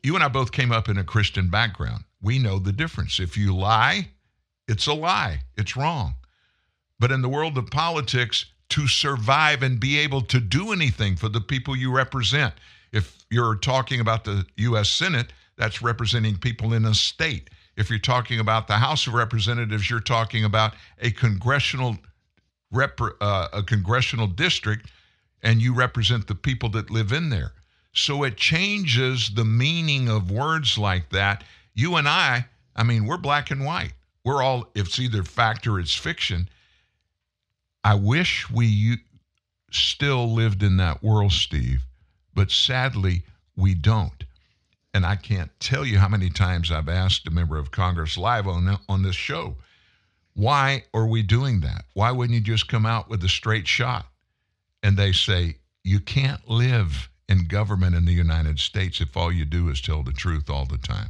you and I both came up in a Christian background. We know the difference. If you lie, it's a lie. It's wrong. But in the world of politics, to survive and be able to do anything for the people you represent, if you're talking about the U S Senate, that's representing people in a state. If you're talking about the House of Representatives, you're talking about a congressional rep, uh, a congressional district, and you represent the people that live in there. So it changes the meaning of words like that. You and I, I mean, we're black and white. We're all, it's either fact or it's fiction. I wish we still lived in that world, Steve, but sadly we don't. And I can't tell you how many times I've asked a member of Congress live on, on this show, why are we doing that? Why wouldn't you just come out with a straight shot? And they say, you can't live in government in the United States if all you do is tell the truth all the time.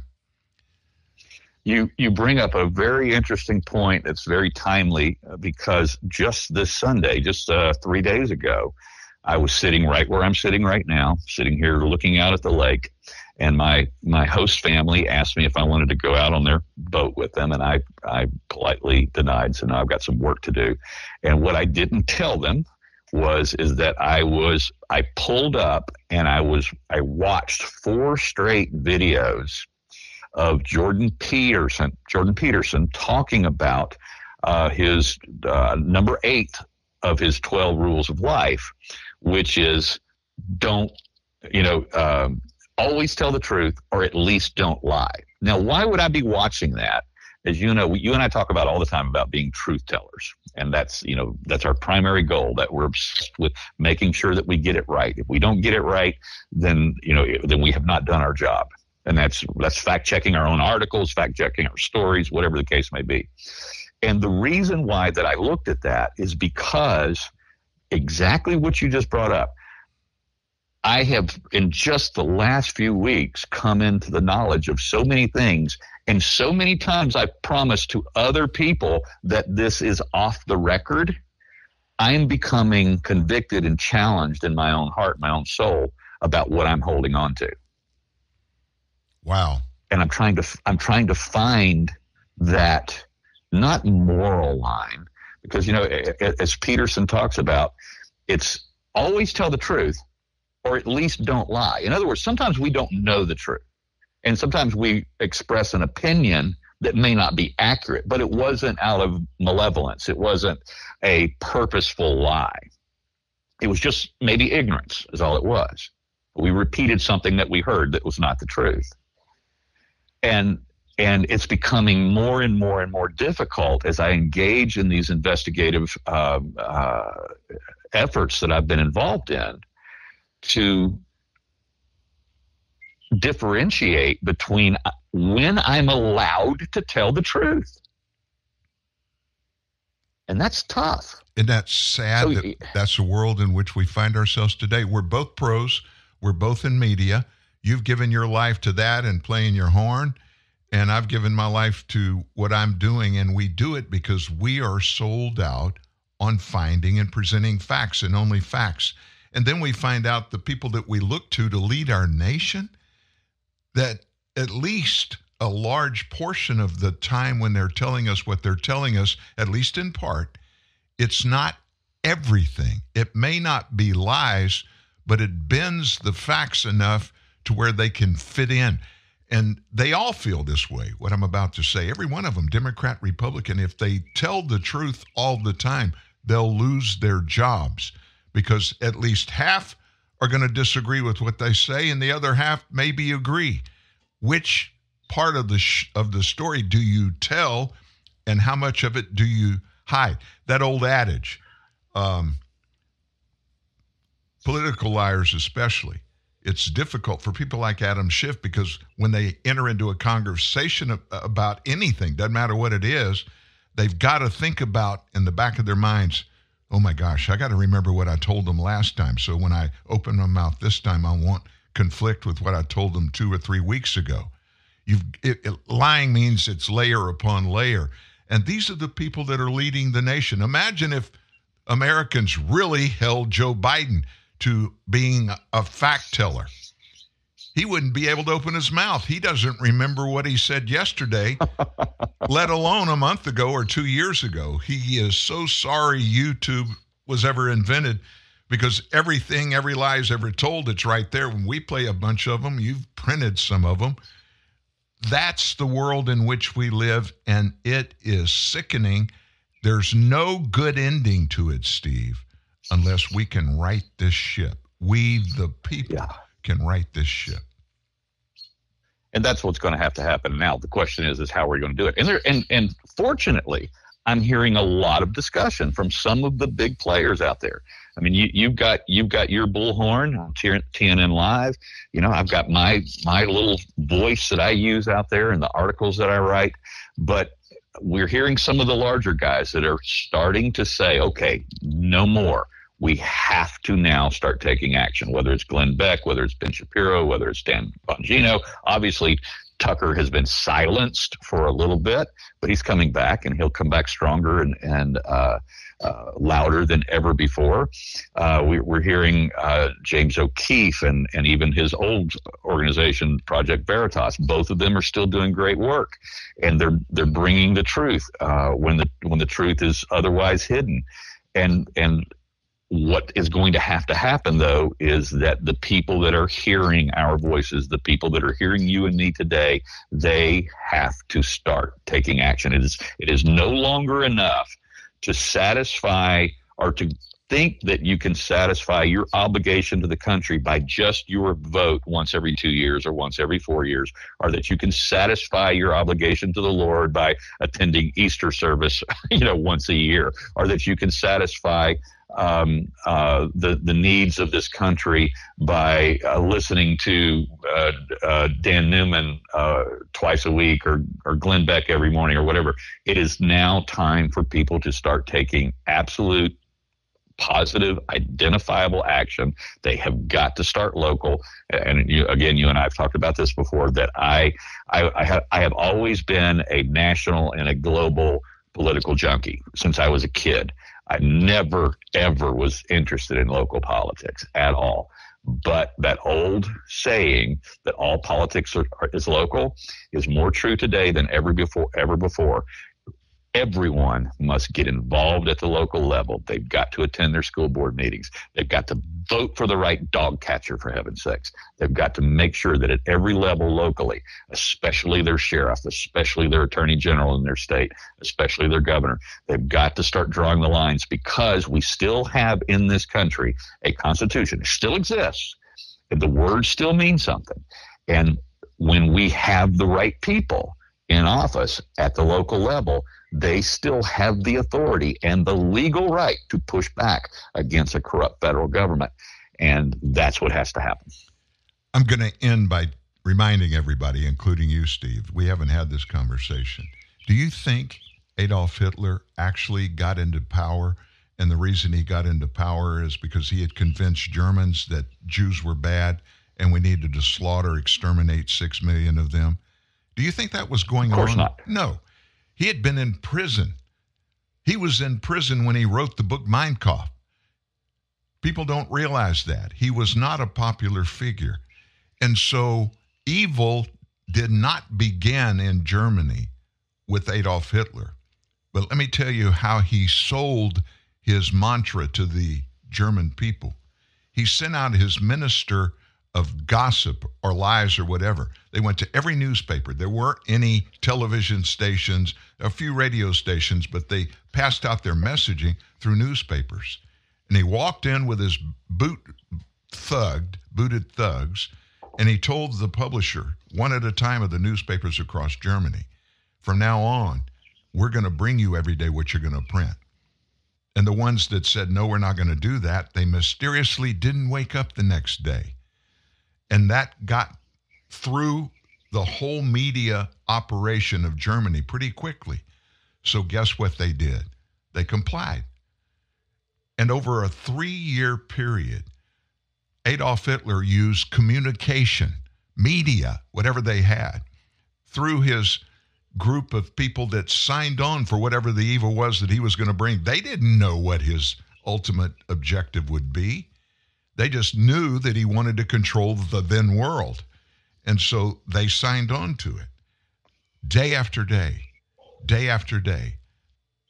You, you bring up a very interesting point that's very timely, because just this Sunday, just uh, three days ago, I was sitting right where I'm sitting right now, sitting here looking out at the lake, and my, my host family asked me if I wanted to go out on their boat with them, and I, I politely denied, so now I've got some work to do. And what I didn't tell them was is that I was I pulled up and I was I watched four straight videos of Jordan Peterson, Jordan Peterson talking about uh, his uh, number eight of his twelve rules of life, which is don't, you know, um, always tell the truth, or at least don't lie. Now, why would I be watching that as you know, we, you and I talk about all the time about being truth tellers. And that's, you know, that's our primary goal, that we're obsessed with making sure that we get it right. If we don't get it right, then, you know, then we have not done our job. And that's, that's fact checking our own articles, fact checking our stories, whatever the case may be. And the reason why that I looked at that is because exactly what you just brought up. I have, in just the last few weeks, come into the knowledge of so many things, and so many times I've promised to other people that this is off the record. I am becoming convicted and challenged in my own heart, my own soul, about what I'm holding on to. Wow. And I'm trying to, I'm trying to find that not moral line, because, you know, as Peterson talks about, it's always tell the truth, or at least don't lie. In other words, sometimes we don't know the truth. And sometimes we express an opinion that may not be accurate, but it wasn't out of malevolence. It wasn't a purposeful lie. It was just maybe ignorance is all it was. We repeated something that we heard that was not the truth. And and it's becoming more and more and more difficult as I engage in these investigative uh, uh, efforts that I've been involved in, to differentiate between when I'm allowed to tell the truth. And that's tough. And that's sad. So, that that's the world in which we find ourselves today. We're both pros. We're both in media. You've given your life to that and playing your horn. And I've given my life to what I'm doing. And we do it because we are sold out on finding and presenting facts and only facts. And then we find out the people that we look to to lead our nation, that at least a large portion of the time when they're telling us what they're telling us, at least in part, it's not everything. It may not be lies, but it bends the facts enough to where they can fit in. And they all feel this way, what I'm about to say. Every one of them, Democrat, Republican, if they tell the truth all the time, they'll lose their jobs, because at least half are going to disagree with what they say, and the other half maybe agree. Which part of the sh- of the story do you tell, and how much of it do you hide? That old adage, um, political liars especially, it's difficult for people like Adam Schiff, because when they enter into a conversation about anything, doesn't matter what it is, they've got to think about in the back of their minds, oh my gosh, I got to remember what I told them last time. So when I open my mouth this time, I won't conflict with what I told them two or three weeks ago. You've, it, it, lying means it's layer upon layer. And these are the people that are leading the nation. Imagine if Americans really held Joe Biden to being a fact teller. He wouldn't be able to open his mouth. He doesn't remember what he said yesterday, let alone a month ago or two years ago. He is so sorry YouTube was ever invented, because everything, every lie is ever told, it's right there. When we play a bunch of them, you've printed some of them. That's the world in which we live, and it is sickening. There's no good ending to it, Steve, unless we can right this ship. We, the people, yeah. can right this ship. And that's what's going to have to happen now. The question is, is how we're going to do it. And there, and and fortunately, I'm hearing a lot of discussion from some of the big players out there. I mean, you, you've got you've got your bullhorn on T N N Live. You know, I've got my my little voice that I use out there and the articles that I write. But we're hearing some of the larger guys that are starting to say, okay, no more. We have to now start taking action, whether it's Glenn Beck, whether it's Ben Shapiro, whether it's Dan Bongino. Obviously, Tucker has been silenced for a little bit, but he's coming back, and he'll come back stronger and, and uh, uh, louder than ever before. Uh, we, we're hearing uh, James O'Keefe and, and even his old organization, Project Veritas. Both of them are still doing great work, and they're they're bringing the truth uh, when the when the truth is otherwise hidden, and and. What is going to have to happen, though, is that the people that are hearing our voices, the people that are hearing you and me today, they have to start taking action. It is it is no longer enough to satisfy or to think that you can satisfy your obligation to the country by just your vote once every two years or once every four years, or that you can satisfy your obligation to the Lord by attending Easter service, you know, once a year, or that you can satisfy um, uh, the, the needs of this country by uh, listening to uh, uh, Dan Newman uh, twice a week or, or Glenn Beck every morning or whatever. It is now time for people to start taking absolute positive, identifiable action. They have got to start local. And you, again, you and I have talked about this before, that I, I, I, have, I have always been a national and a global political junkie since I was a kid. I never, ever was interested in local politics at all. But that old saying that all politics are, are, is local is more true today than ever before, ever before. Everyone must get involved at the local level. They've got to attend their school board meetings. They've got to vote for the right dog catcher, for heaven's sakes. They've got to make sure that at every level locally, especially their sheriff, especially their attorney general in their state, especially their governor, they've got to start drawing the lines, because we still have in this country a constitution. It still exists. And the words still mean something. And when we have the right people in office at the local level, they still have the authority and the legal right to push back against a corrupt federal government. And that's what has to happen. I'm going to end by reminding everybody, including you, Steve, we haven't had this conversation. Do you think Adolf Hitler actually got into power, and the reason he got into power is because he had convinced Germans that Jews were bad and we needed to slaughter, exterminate six million of them? Do you think that was going on? Of course not. No. He had been in prison. He was in prison when he wrote the book Mein Kampf. People don't realize that. He was not a popular figure. And so evil did not begin in Germany with Adolf Hitler. But let me tell you how he sold his mantra to the German people. He sent out his minister of gossip or lies or whatever. They went to every newspaper. There weren't any television stations, a few radio stations, but they passed out their messaging through newspapers. And he walked in with his boot thugged, booted thugs, and he told the publisher, one at a time of the newspapers across Germany, from now on, we're going to bring you every day what you're going to print. And the ones that said, no, we're not going to do that, they mysteriously didn't wake up the next day. And that got through the whole media operation of Germany pretty quickly. So guess what they did? They complied. And over a three-year period, Adolf Hitler used communication, media, whatever they had, through his group of people that signed on for whatever the evil was that he was going to bring. They didn't know what his ultimate objective would be. They just knew that he wanted to control the then world. And so they signed on to it. Day after day, day after day,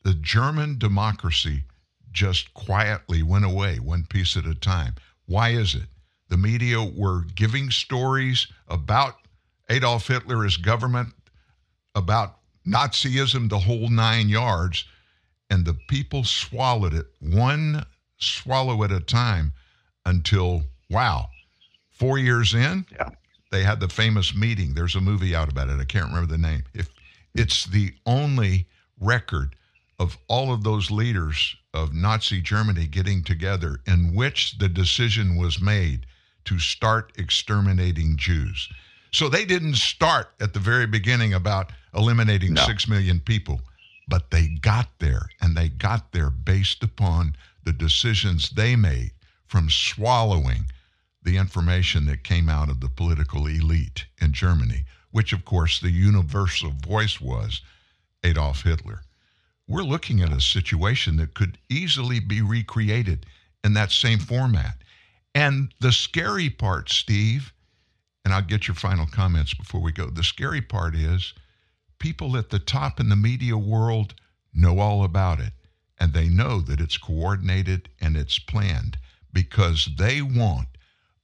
the German democracy just quietly went away, one piece at a time. Why is it? The media were giving stories about Adolf Hitler, his government, about Nazism, the whole nine yards, and the people swallowed it, one swallow at a time, until, wow, four years in, yeah. They had the famous meeting. There's a movie out about it. I can't remember the name. If it's the only record of all of those leaders of Nazi Germany getting together in which the decision was made to start exterminating Jews. So they didn't start at the very beginning about eliminating no. six million people, but they got there, and they got there based upon the decisions they made from swallowing the information that came out of the political elite in Germany, which, of course, the universal voice was Adolf Hitler. We're looking at a situation that could easily be recreated in that same format. And the scary part, Steve, and I'll get your final comments before we go, the scary part is people at the top in the media world know all about it, and they know that it's coordinated and it's planned, because they want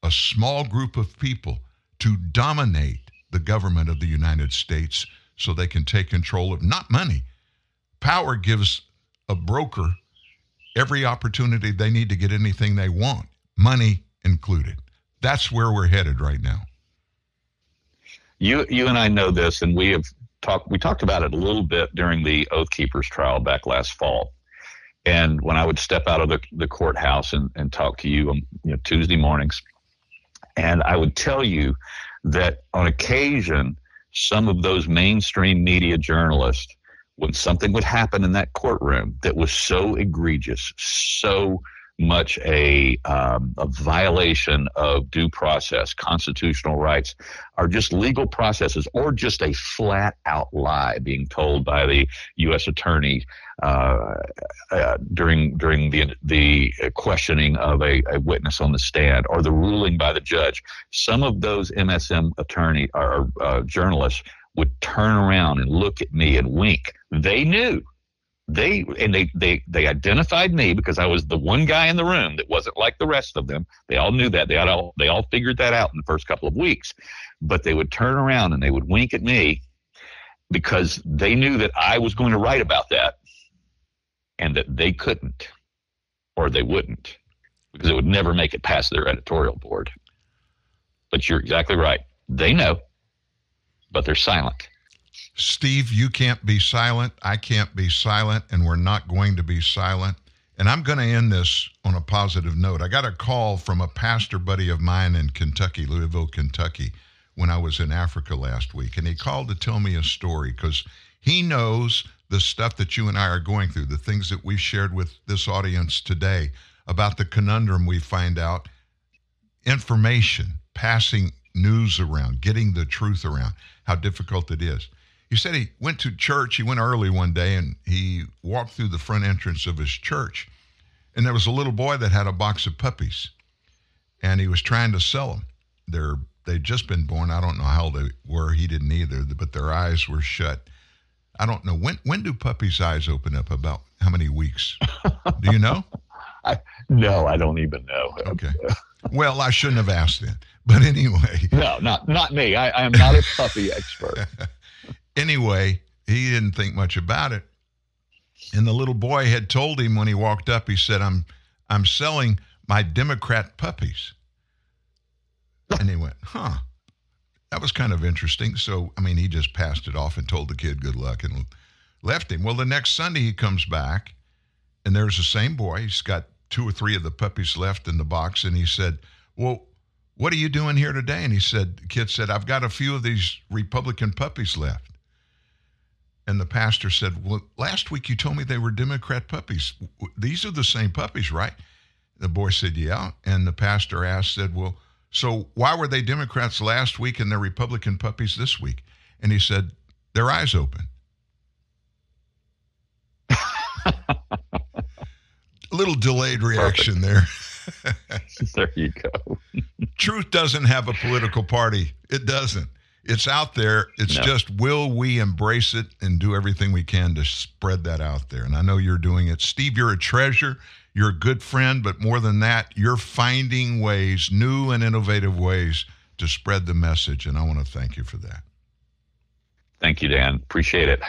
a small group of people to dominate the government of the United States so they can take control of, not money. Power gives a broker every opportunity they need to get anything they want, money included. That's where we're headed right now. You you and I know this, and we have talked we talked about it a little bit during the Oath Keepers trial back last fall. And when I would step out of the, the courthouse and, and talk to you on you know, Tuesday mornings, and I would tell you that on occasion, some of those mainstream media journalists, when something would happen in that courtroom that was so egregious, so much a, um, a violation of due process, constitutional rights, or just legal processes, or just a flat out lie being told by the U S attorney uh, uh, during during the the questioning of a, a witness on the stand, or the ruling by the judge. Some of those M S M attorney or uh, journalists would turn around and look at me and wink. They knew. They and they, they they identified me because I was the one guy in the room that wasn't like the rest of them. They all knew that. They all they all figured that out in the first couple of weeks. But they would turn around and they would wink at me because they knew that I was going to write about that and that they couldn't, or they wouldn't, because it would never make it past their editorial board. But you're exactly right. They know, but they're silent. Steve, you can't be silent, I can't be silent, and we're not going to be silent. And I'm going to end this on a positive note. I got a call from a pastor buddy of mine in Kentucky, Louisville, Kentucky, when I was in Africa last week. And he called to tell me a story because he knows the stuff that you and I are going through, the things that we've shared with this audience today about the conundrum we find out, information, passing news around, getting the truth around, how difficult it is. He said he went to church. He went early one day, and he walked through the front entrance of his church, and there was a little boy that had a box of puppies, and he was trying to sell them. They're, they'd just been born. I don't know how old they were. He didn't either, but their eyes were shut. I don't know. When when do puppies' eyes open up? About how many weeks? Do you know? I, no, I don't even know. Okay. Well, I shouldn't have asked then. But anyway. No, not, not me. I, I am not a puppy expert. Anyway, he didn't think much about it. And the little boy had told him when he walked up, he said, I'm I'm selling my Democrat puppies. And he went, huh, that was kind of interesting. So, I mean, he just passed it off and told the kid good luck and left him. Well, the next Sunday he comes back, and there's the same boy. He's got two or three of the puppies left in the box. And he said, well, what are you doing here today? And he said, the kid said, I've got a few of these Republican puppies left. And the pastor said, well, last week you told me they were Democrat puppies. These are the same puppies, right? The boy said, yeah. And the pastor asked, said, well, so why were they Democrats last week and they're Republican puppies this week? And he said, their eyes open. A little delayed reaction. Perfect. There. There you go. Truth doesn't have a political party. It doesn't. It's out there. It's no. Just, will we embrace it and do everything we can to spread that out there? And I know you're doing it. Steve, you're a treasure. You're a good friend. But more than that, you're finding ways, new and innovative ways, to spread the message. And I want to thank you for that. Thank you, Dan. Appreciate it.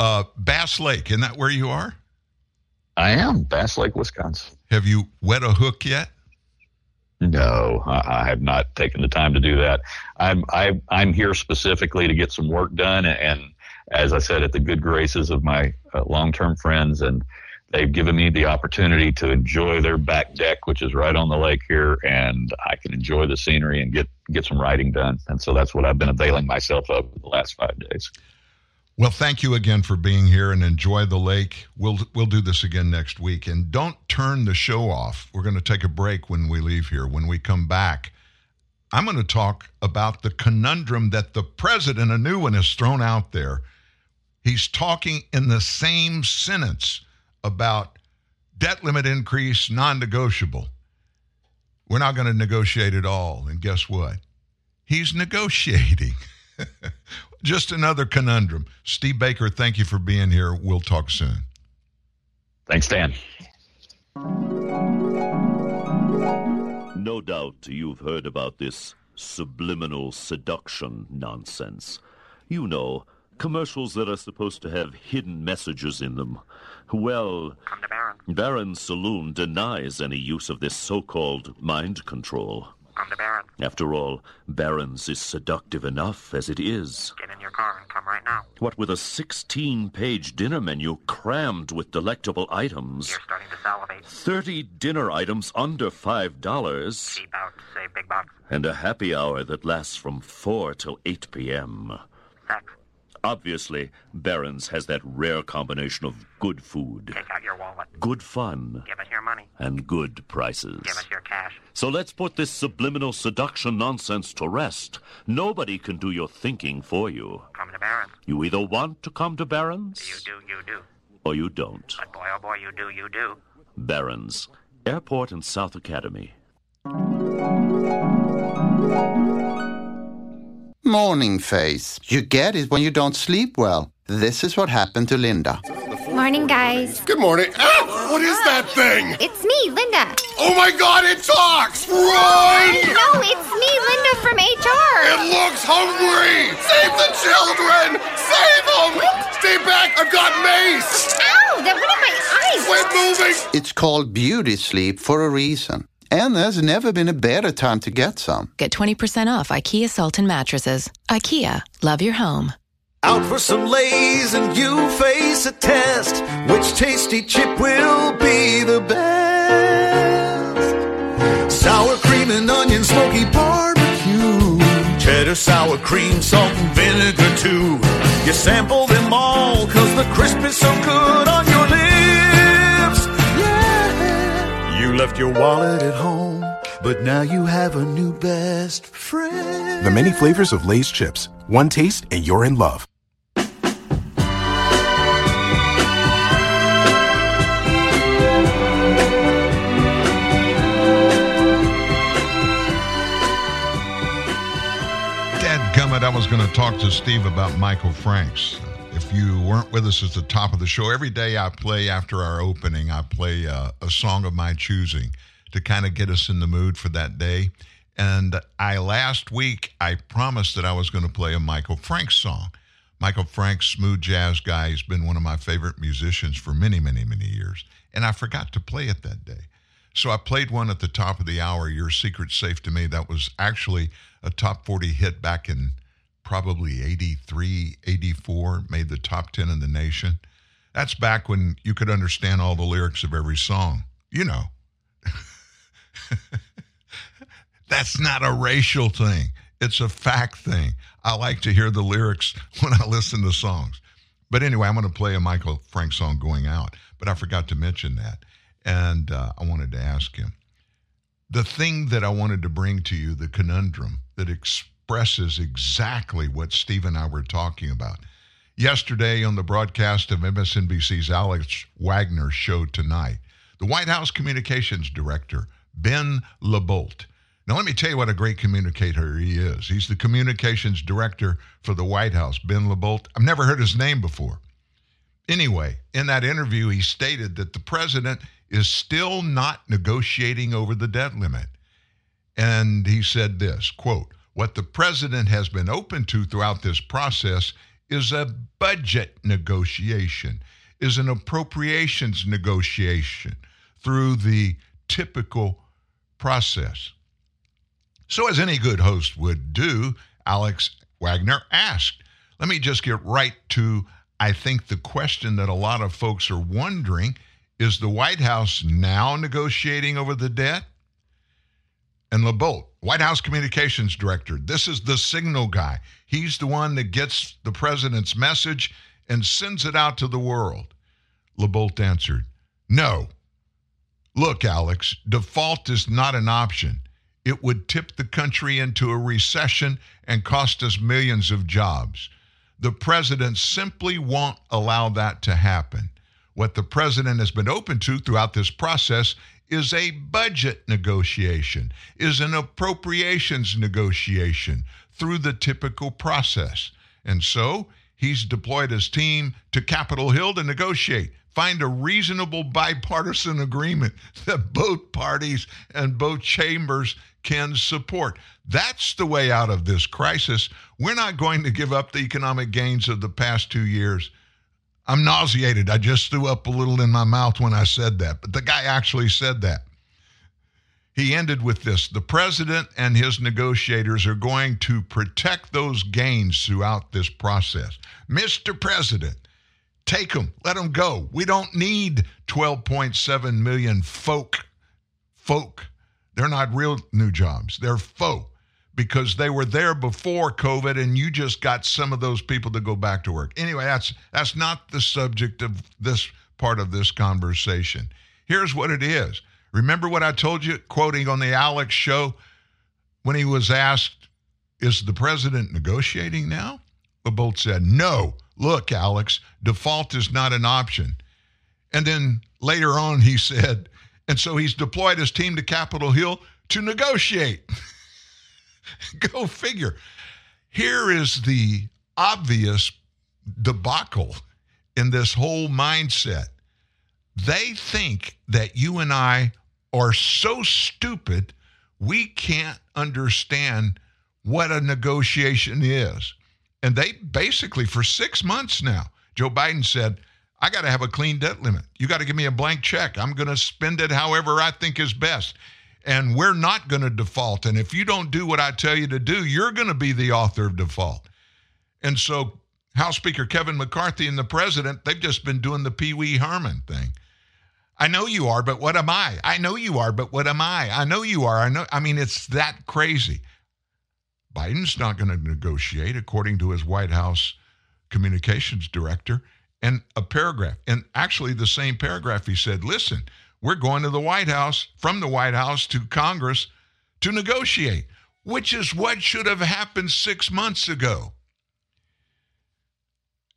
Uh, Bass Lake, isn't that where you are? I am, Bass Lake, Wisconsin. Have you wet a hook yet? No, I have not taken the time to do that. I'm I, I'm here specifically to get some work done, and as I said, at the good graces of my uh, long-term friends, and they've given me the opportunity to enjoy their back deck, which is right on the lake here, and I can enjoy the scenery and get, get some writing done. And so that's what I've been availing myself of the last five days. Well, thank you again for being here, and enjoy the lake. We'll we'll do this again next week. And don't turn the show off. We're going to take a break when we leave here. When we come back, I'm going to talk about the conundrum that the president, a new one, has thrown out there. He's talking in the same sentence about debt limit increase, non-negotiable. We're not going to negotiate at all. And guess what? He's negotiating. Just another conundrum. Steve Baker, thank you for being here. We'll talk soon. Thanks, Dan. No doubt you've heard about this subliminal seduction nonsense. You know, commercials that are supposed to have hidden messages in them. Well, the Baron. Baron Saloon denies any use of this so-called mind control. I'm the Baron. After all, Baron's is seductive enough as it is. Get in your car and come right now. What with a sixteen-page dinner menu crammed with delectable items. You're starting to salivate. Thirty dinner items under five dollars. Cheap out, say big bucks. And a happy hour that lasts from four till eight p m. Sex. Obviously, Baron's has that rare combination of good food. Take out your wallet. Good fun. Give us your money. And good prices. Give us your cash. So let's put this subliminal seduction nonsense to rest. Nobody can do your thinking for you. Come to Baron's. You either want to come to Baron's. You do, you do. Or you don't. But boy, oh boy, you do, you do. Baron's. Airport and South Academy. Morning face. You get it when you don't sleep well. This is what happened to Linda. Morning, guys. Good morning. Ah, what is that thing? It's me, Linda. Oh, my God, it talks. Run! No, it's me, Linda, from H R. It looks hungry. Save the children. Save them. What? Stay back. I've got mace. Ow, that went in my eyes. Quit moving. It's called beauty sleep for a reason. And there's never been a better time to get some. Get twenty percent off IKEA Sultan mattresses. IKEA, love your home. Out for some Lay's and you face a test. Which tasty chip will be the best? Sour cream and onion, smoky barbecue. Cheddar, sour cream, salt and vinegar too. You sample them all, cause the crisp is so good on your lips. You left your wallet at home, but now you have a new best friend. The many flavors of Lay's chips. One taste and you're in love. Dadgummit, I was going to talk to Steve about Michael Franks. If you weren't with us at the top of the show, every day I play after our opening, I play uh, a song of my choosing to kind of get us in the mood for that day. And I last week, I promised that I was going to play a Michael Franks song. Michael Franks, smooth jazz guy, he's been one of my favorite musicians for many, many, many years. And I forgot to play it that day. So I played one at the top of the hour, Your Secret's Safe to Me. That was actually a top forty hit back in probably eighty-three, eighty-four, made the top ten in the nation. That's back when you could understand all the lyrics of every song. You know. That's not a racial thing. It's a fact thing. I like to hear the lyrics when I listen to songs. But anyway, I'm going to play a Michael Franks song going out, but I forgot to mention that. And uh, I wanted to ask him. The thing that I wanted to bring to you, the conundrum that explains expresses exactly what Steve and I were talking about. Yesterday on the broadcast of M S N B C's Alex Wagner show tonight, the White House Communications Director, Ben LeBolt. Now, let me tell you what a great communicator he is. He's the Communications Director for the White House, Ben LeBolt. I've never heard his name before. Anyway, in that interview, he stated that the president is still not negotiating over the debt limit. And he said this, quote, "What the president has been open to throughout this process is a budget negotiation, is an appropriations negotiation through the typical process." So as any good host would do, Alex Wagner asked, let me just get right to, I think, the question that a lot of folks are wondering, is the White House now negotiating over the debt? And LeBolt, White House Communications Director, this is the signal guy. He's the one that gets the president's message and sends it out to the world. LeBolt answered, "No. Look, Alex, default is not an option. It would tip the country into a recession and cost us millions of jobs. The president simply won't allow that to happen. What the president has been open to throughout this process is a budget negotiation, is an appropriations negotiation through the typical process. And so he's deployed his team to Capitol Hill to negotiate, find a reasonable bipartisan agreement that both parties and both chambers can support. That's the way out of this crisis. We're not going to give up the economic gains of the past two years. I'm nauseated. I just threw up a little in my mouth when I said that, but the guy actually said that. He ended with this: the president and his negotiators are going to protect those gains throughout this process. Mister President, take them, let them go. We don't need twelve point seven million folk, folk. They're not real new jobs, they're folk, because they were there before COVID and you just got some of those people to go back to work. Anyway, that's that's not the subject of this part of this conversation. Here's what it is. Remember what I told you, quoting on the Alex show, when he was asked, is the president negotiating now? They both said, no, look, Alex, default is not an option. And then later on he said, and so he's deployed his team to Capitol Hill to negotiate. Go figure. Here is the obvious debacle in this whole mindset. They think that you and I are so stupid we can't understand what a negotiation is. And they basically, for six months now, Joe Biden said, I got to have a clean debt limit. You got to give me a blank check. I'm going to spend it however I think is best. And we're not going to default. And if you don't do what I tell you to do, you're going to be the author of default. And so House Speaker Kevin McCarthy and the president, they've just been doing the Pee Wee Herman thing. I know you are, but what am I? I know you are, but what am I? I know you are. I know. I mean, it's that crazy. Biden's not going to negotiate, according to his White House communications director. And a paragraph, and actually the same paragraph, he said, listen, we're going to the White House, from the White House to Congress to negotiate, which is what should have happened six months ago.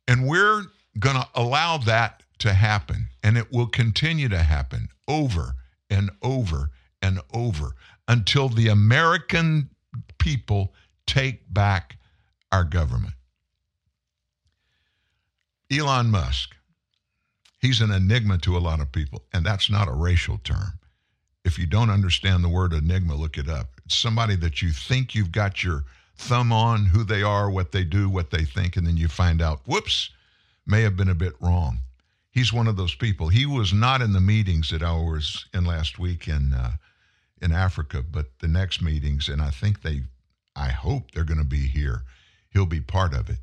And we're going to allow that to happen, and it will continue to happen over and over and over until the American people take back our government. Elon Musk, he's an enigma to a lot of people, and that's not a racial term. If you don't understand the word enigma, look it up. It's somebody that you think you've got your thumb on, who they are, what they do, what they think, and then you find out, whoops, may have been a bit wrong. He's one of those people. He was not in the meetings that I was in last week in uh, in Africa, but the next meetings, and I think they, I hope they're going to be here. He'll be part of it.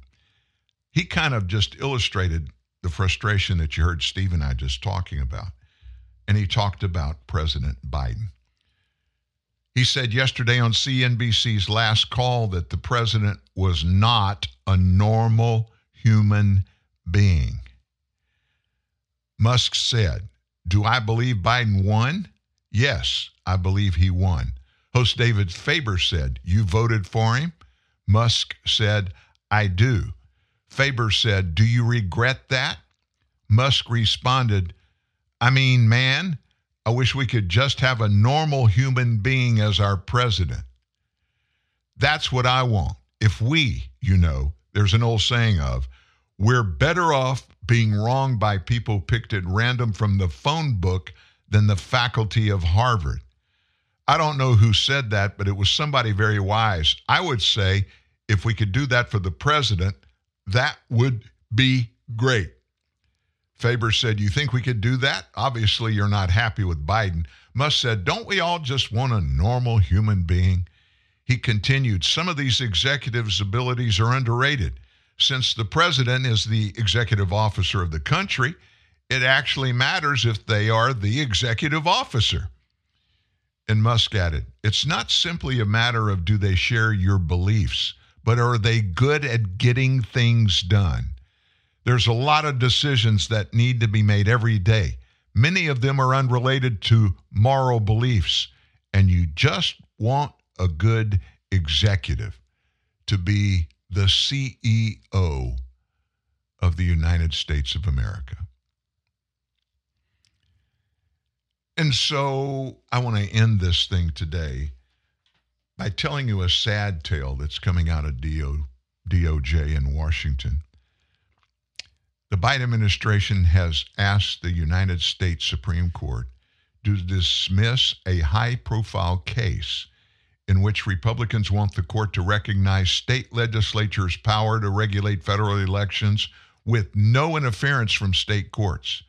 He kind of just illustrated the frustration that you heard Steve and I just talking about. And he talked about President Biden. He said yesterday on C N B C's Last Call that the president was not a normal human being. Musk said, do I believe Biden won? Yes, I believe he won. Host David Faber said, you voted for him? Musk said, I do. Faber said, do you regret that? Musk responded, I mean, man, I wish we could just have a normal human being as our president. That's what I want. If we, you know, there's an old saying of, we're better off being wronged by people picked at random from the phone book than the faculty of Harvard. I don't know who said that, but it was somebody very wise. I would say if we could do that for the president, that would be great. Faber said, you think we could do that? Obviously, you're not happy with Biden. Musk said, don't we all just want a normal human being? He continued, some of these executives' abilities are underrated. Since the president is the executive officer of the country, it actually matters if they are the executive officer. And Musk added, it's not simply a matter of do they share your beliefs, but are they good at getting things done? There's a lot of decisions that need to be made every day. Many of them are unrelated to moral beliefs, and you just want a good executive to be the C E O of the United States of America. And so I want to end this thing today by telling you a sad tale that's coming out of D O J in Washington. The Biden administration has asked the United States Supreme Court to dismiss a high-profile case in which Republicans want the court to recognize state legislatures' power to regulate federal elections with no interference from state courts,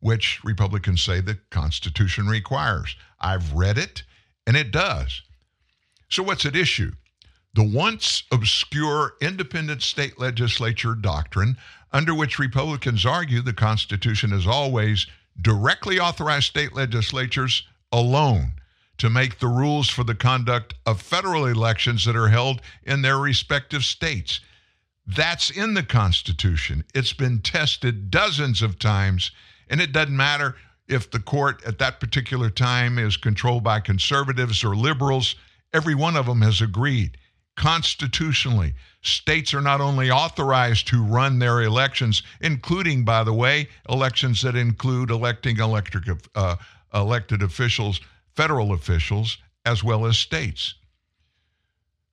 which Republicans say the Constitution requires. I've read it, and it does. So what's at issue? The once obscure independent state legislature doctrine, under which Republicans argue the Constitution has always directly authorized state legislatures alone to make the rules for the conduct of federal elections that are held in their respective states. That's in the Constitution. It's been tested dozens of times, and it doesn't matter if the court at that particular time is controlled by conservatives or liberals. Every one of them has agreed. Constitutionally, states are not only authorized to run their elections, including, by the way, elections that include electing electric, uh, elected officials, federal officials, as well as states.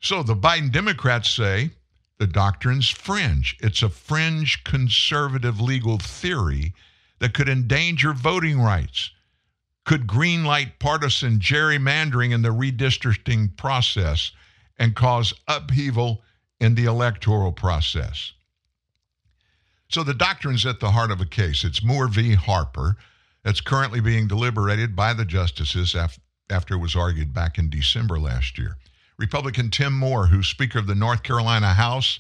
So the Biden Democrats say the doctrine's fringe. It's a fringe conservative legal theory that could endanger voting rights, could greenlight partisan gerrymandering in the redistricting process, and cause upheaval in the electoral process. So the doctrine's at the heart of a case. It's Moore v. Harper that's currently being deliberated by the justices af- after it was argued back in December last year. Republican Tim Moore, who's Speaker of the North Carolina House,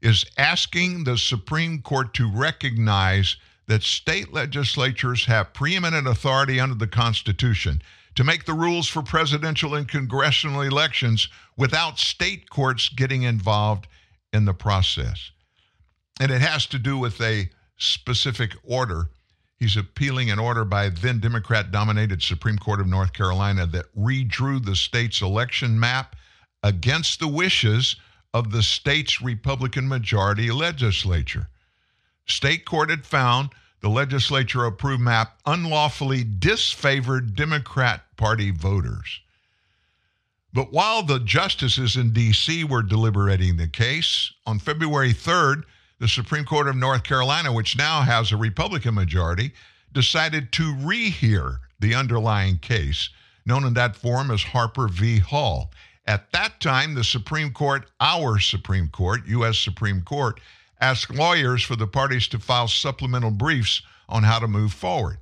is asking the Supreme Court to recognize that state legislatures have preeminent authority under the Constitution to make the rules for presidential and congressional elections without state courts getting involved in the process. And it has to do with a specific order. He's appealing an order by then Democrat-dominated Supreme Court of North Carolina that redrew the state's election map against the wishes of the state's Republican majority legislature. State court had found the legislature-approved map unlawfully disfavored Democrat Party voters. But while the justices in D C were deliberating the case, on February third, the Supreme Court of North Carolina, which now has a Republican majority, decided to rehear the underlying case, known in that form as Harper v. Hall. At that time, the Supreme Court, our Supreme Court, U S Supreme Court, asked lawyers for the parties to file supplemental briefs on how to move forward.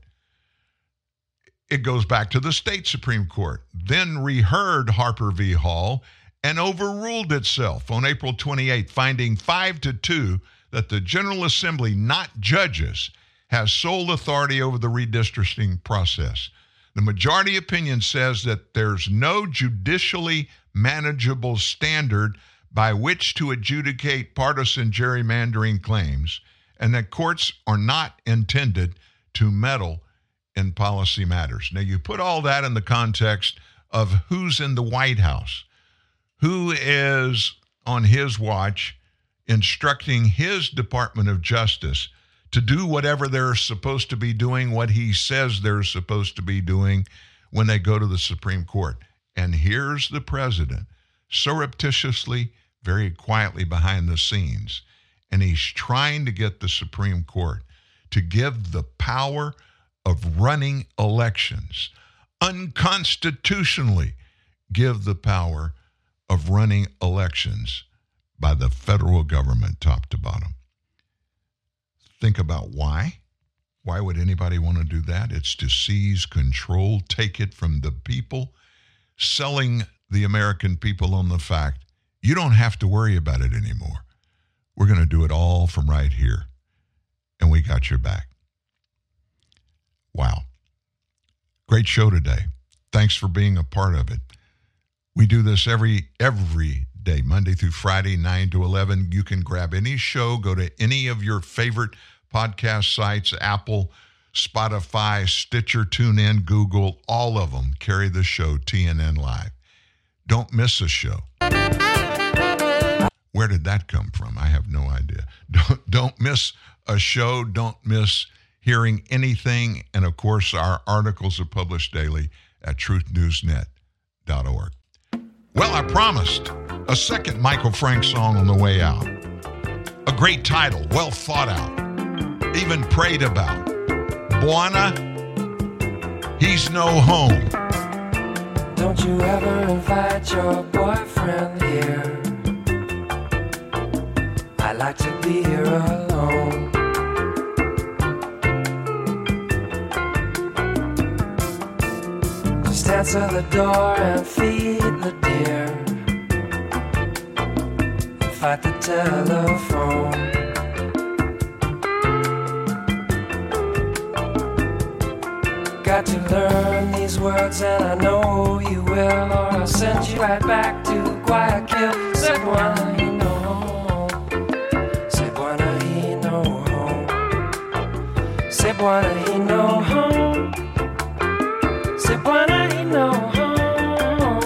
It goes back to the state Supreme Court, then reheard Harper v. Hall and overruled itself on April twenty-eighth, finding five to two that the General Assembly, not judges, has sole authority over the redistricting process. The majority opinion says that there's no judicially manageable standard by which to adjudicate partisan gerrymandering claims, and that courts are not intended to meddle in policy matters. Now, you put all that in the context of who's in the White House, who is on his watch instructing his Department of Justice to do whatever they're supposed to be doing, what he says they're supposed to be doing when they go to the Supreme Court. And here's the president, surreptitiously, very quietly behind the scenes. And he's trying to get the Supreme Court to give the power of running elections, unconstitutionally give the power of running elections by the federal government top to bottom. Think about why. Why would anybody want to do that? It's to seize control, take it from the people, selling the American people on the fact you don't have to worry about it anymore. We're going to do it all from right here, and we got your back. Wow. Great show today. Thanks for being a part of it. We do this every every day, Monday through Friday, nine to eleven. You can grab any show, go to any of your favorite podcast sites, Apple, Spotify, Stitcher, TuneIn, Google, all of them carry the show, T N N Live. Don't miss a show. Where did that come from? I have no idea. Don't, don't miss a show. Don't miss hearing anything. And, of course, our articles are published daily at truth news net dot org. Well, I promised a second Michael Franks song on the way out. A great title, well thought out, even prayed about. Buana, He's No Home. Don't you ever invite your boyfriend here. I like to be here alone. Just answer the door and feed the deer. And fight the telephone. Got to learn these words and I know you will, or I'll send you right back to Guayaquil. Se bueno, se bueno, he no home. Se bueno, he no home. Se bueno, he no home.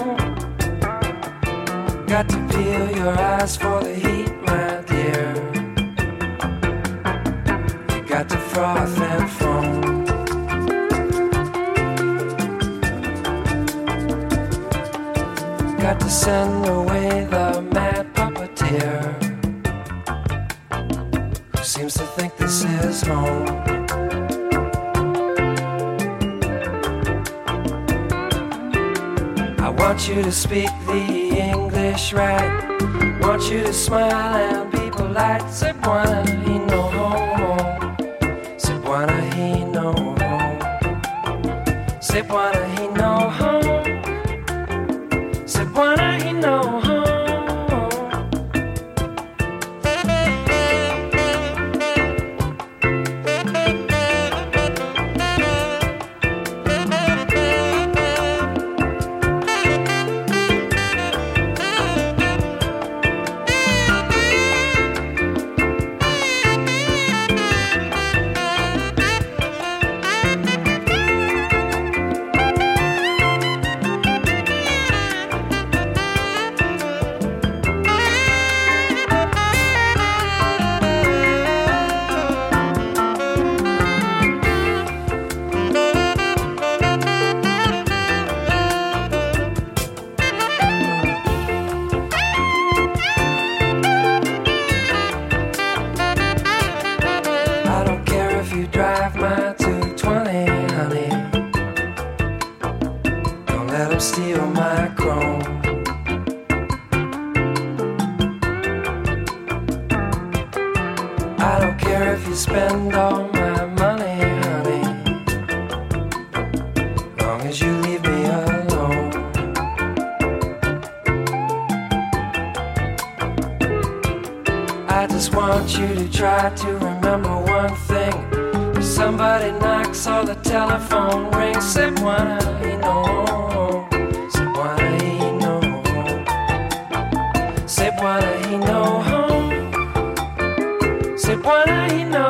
Got to peel your eyes for the heat, my dear. You got to froth and foam. Got to send away the mad puppeteer who seems to think this is home. I want you to speak the English right. Want you to smile and be polite. Se buena y no home. Se buena y no home. Se buena y no home. Say, why he know home? Say, why he know?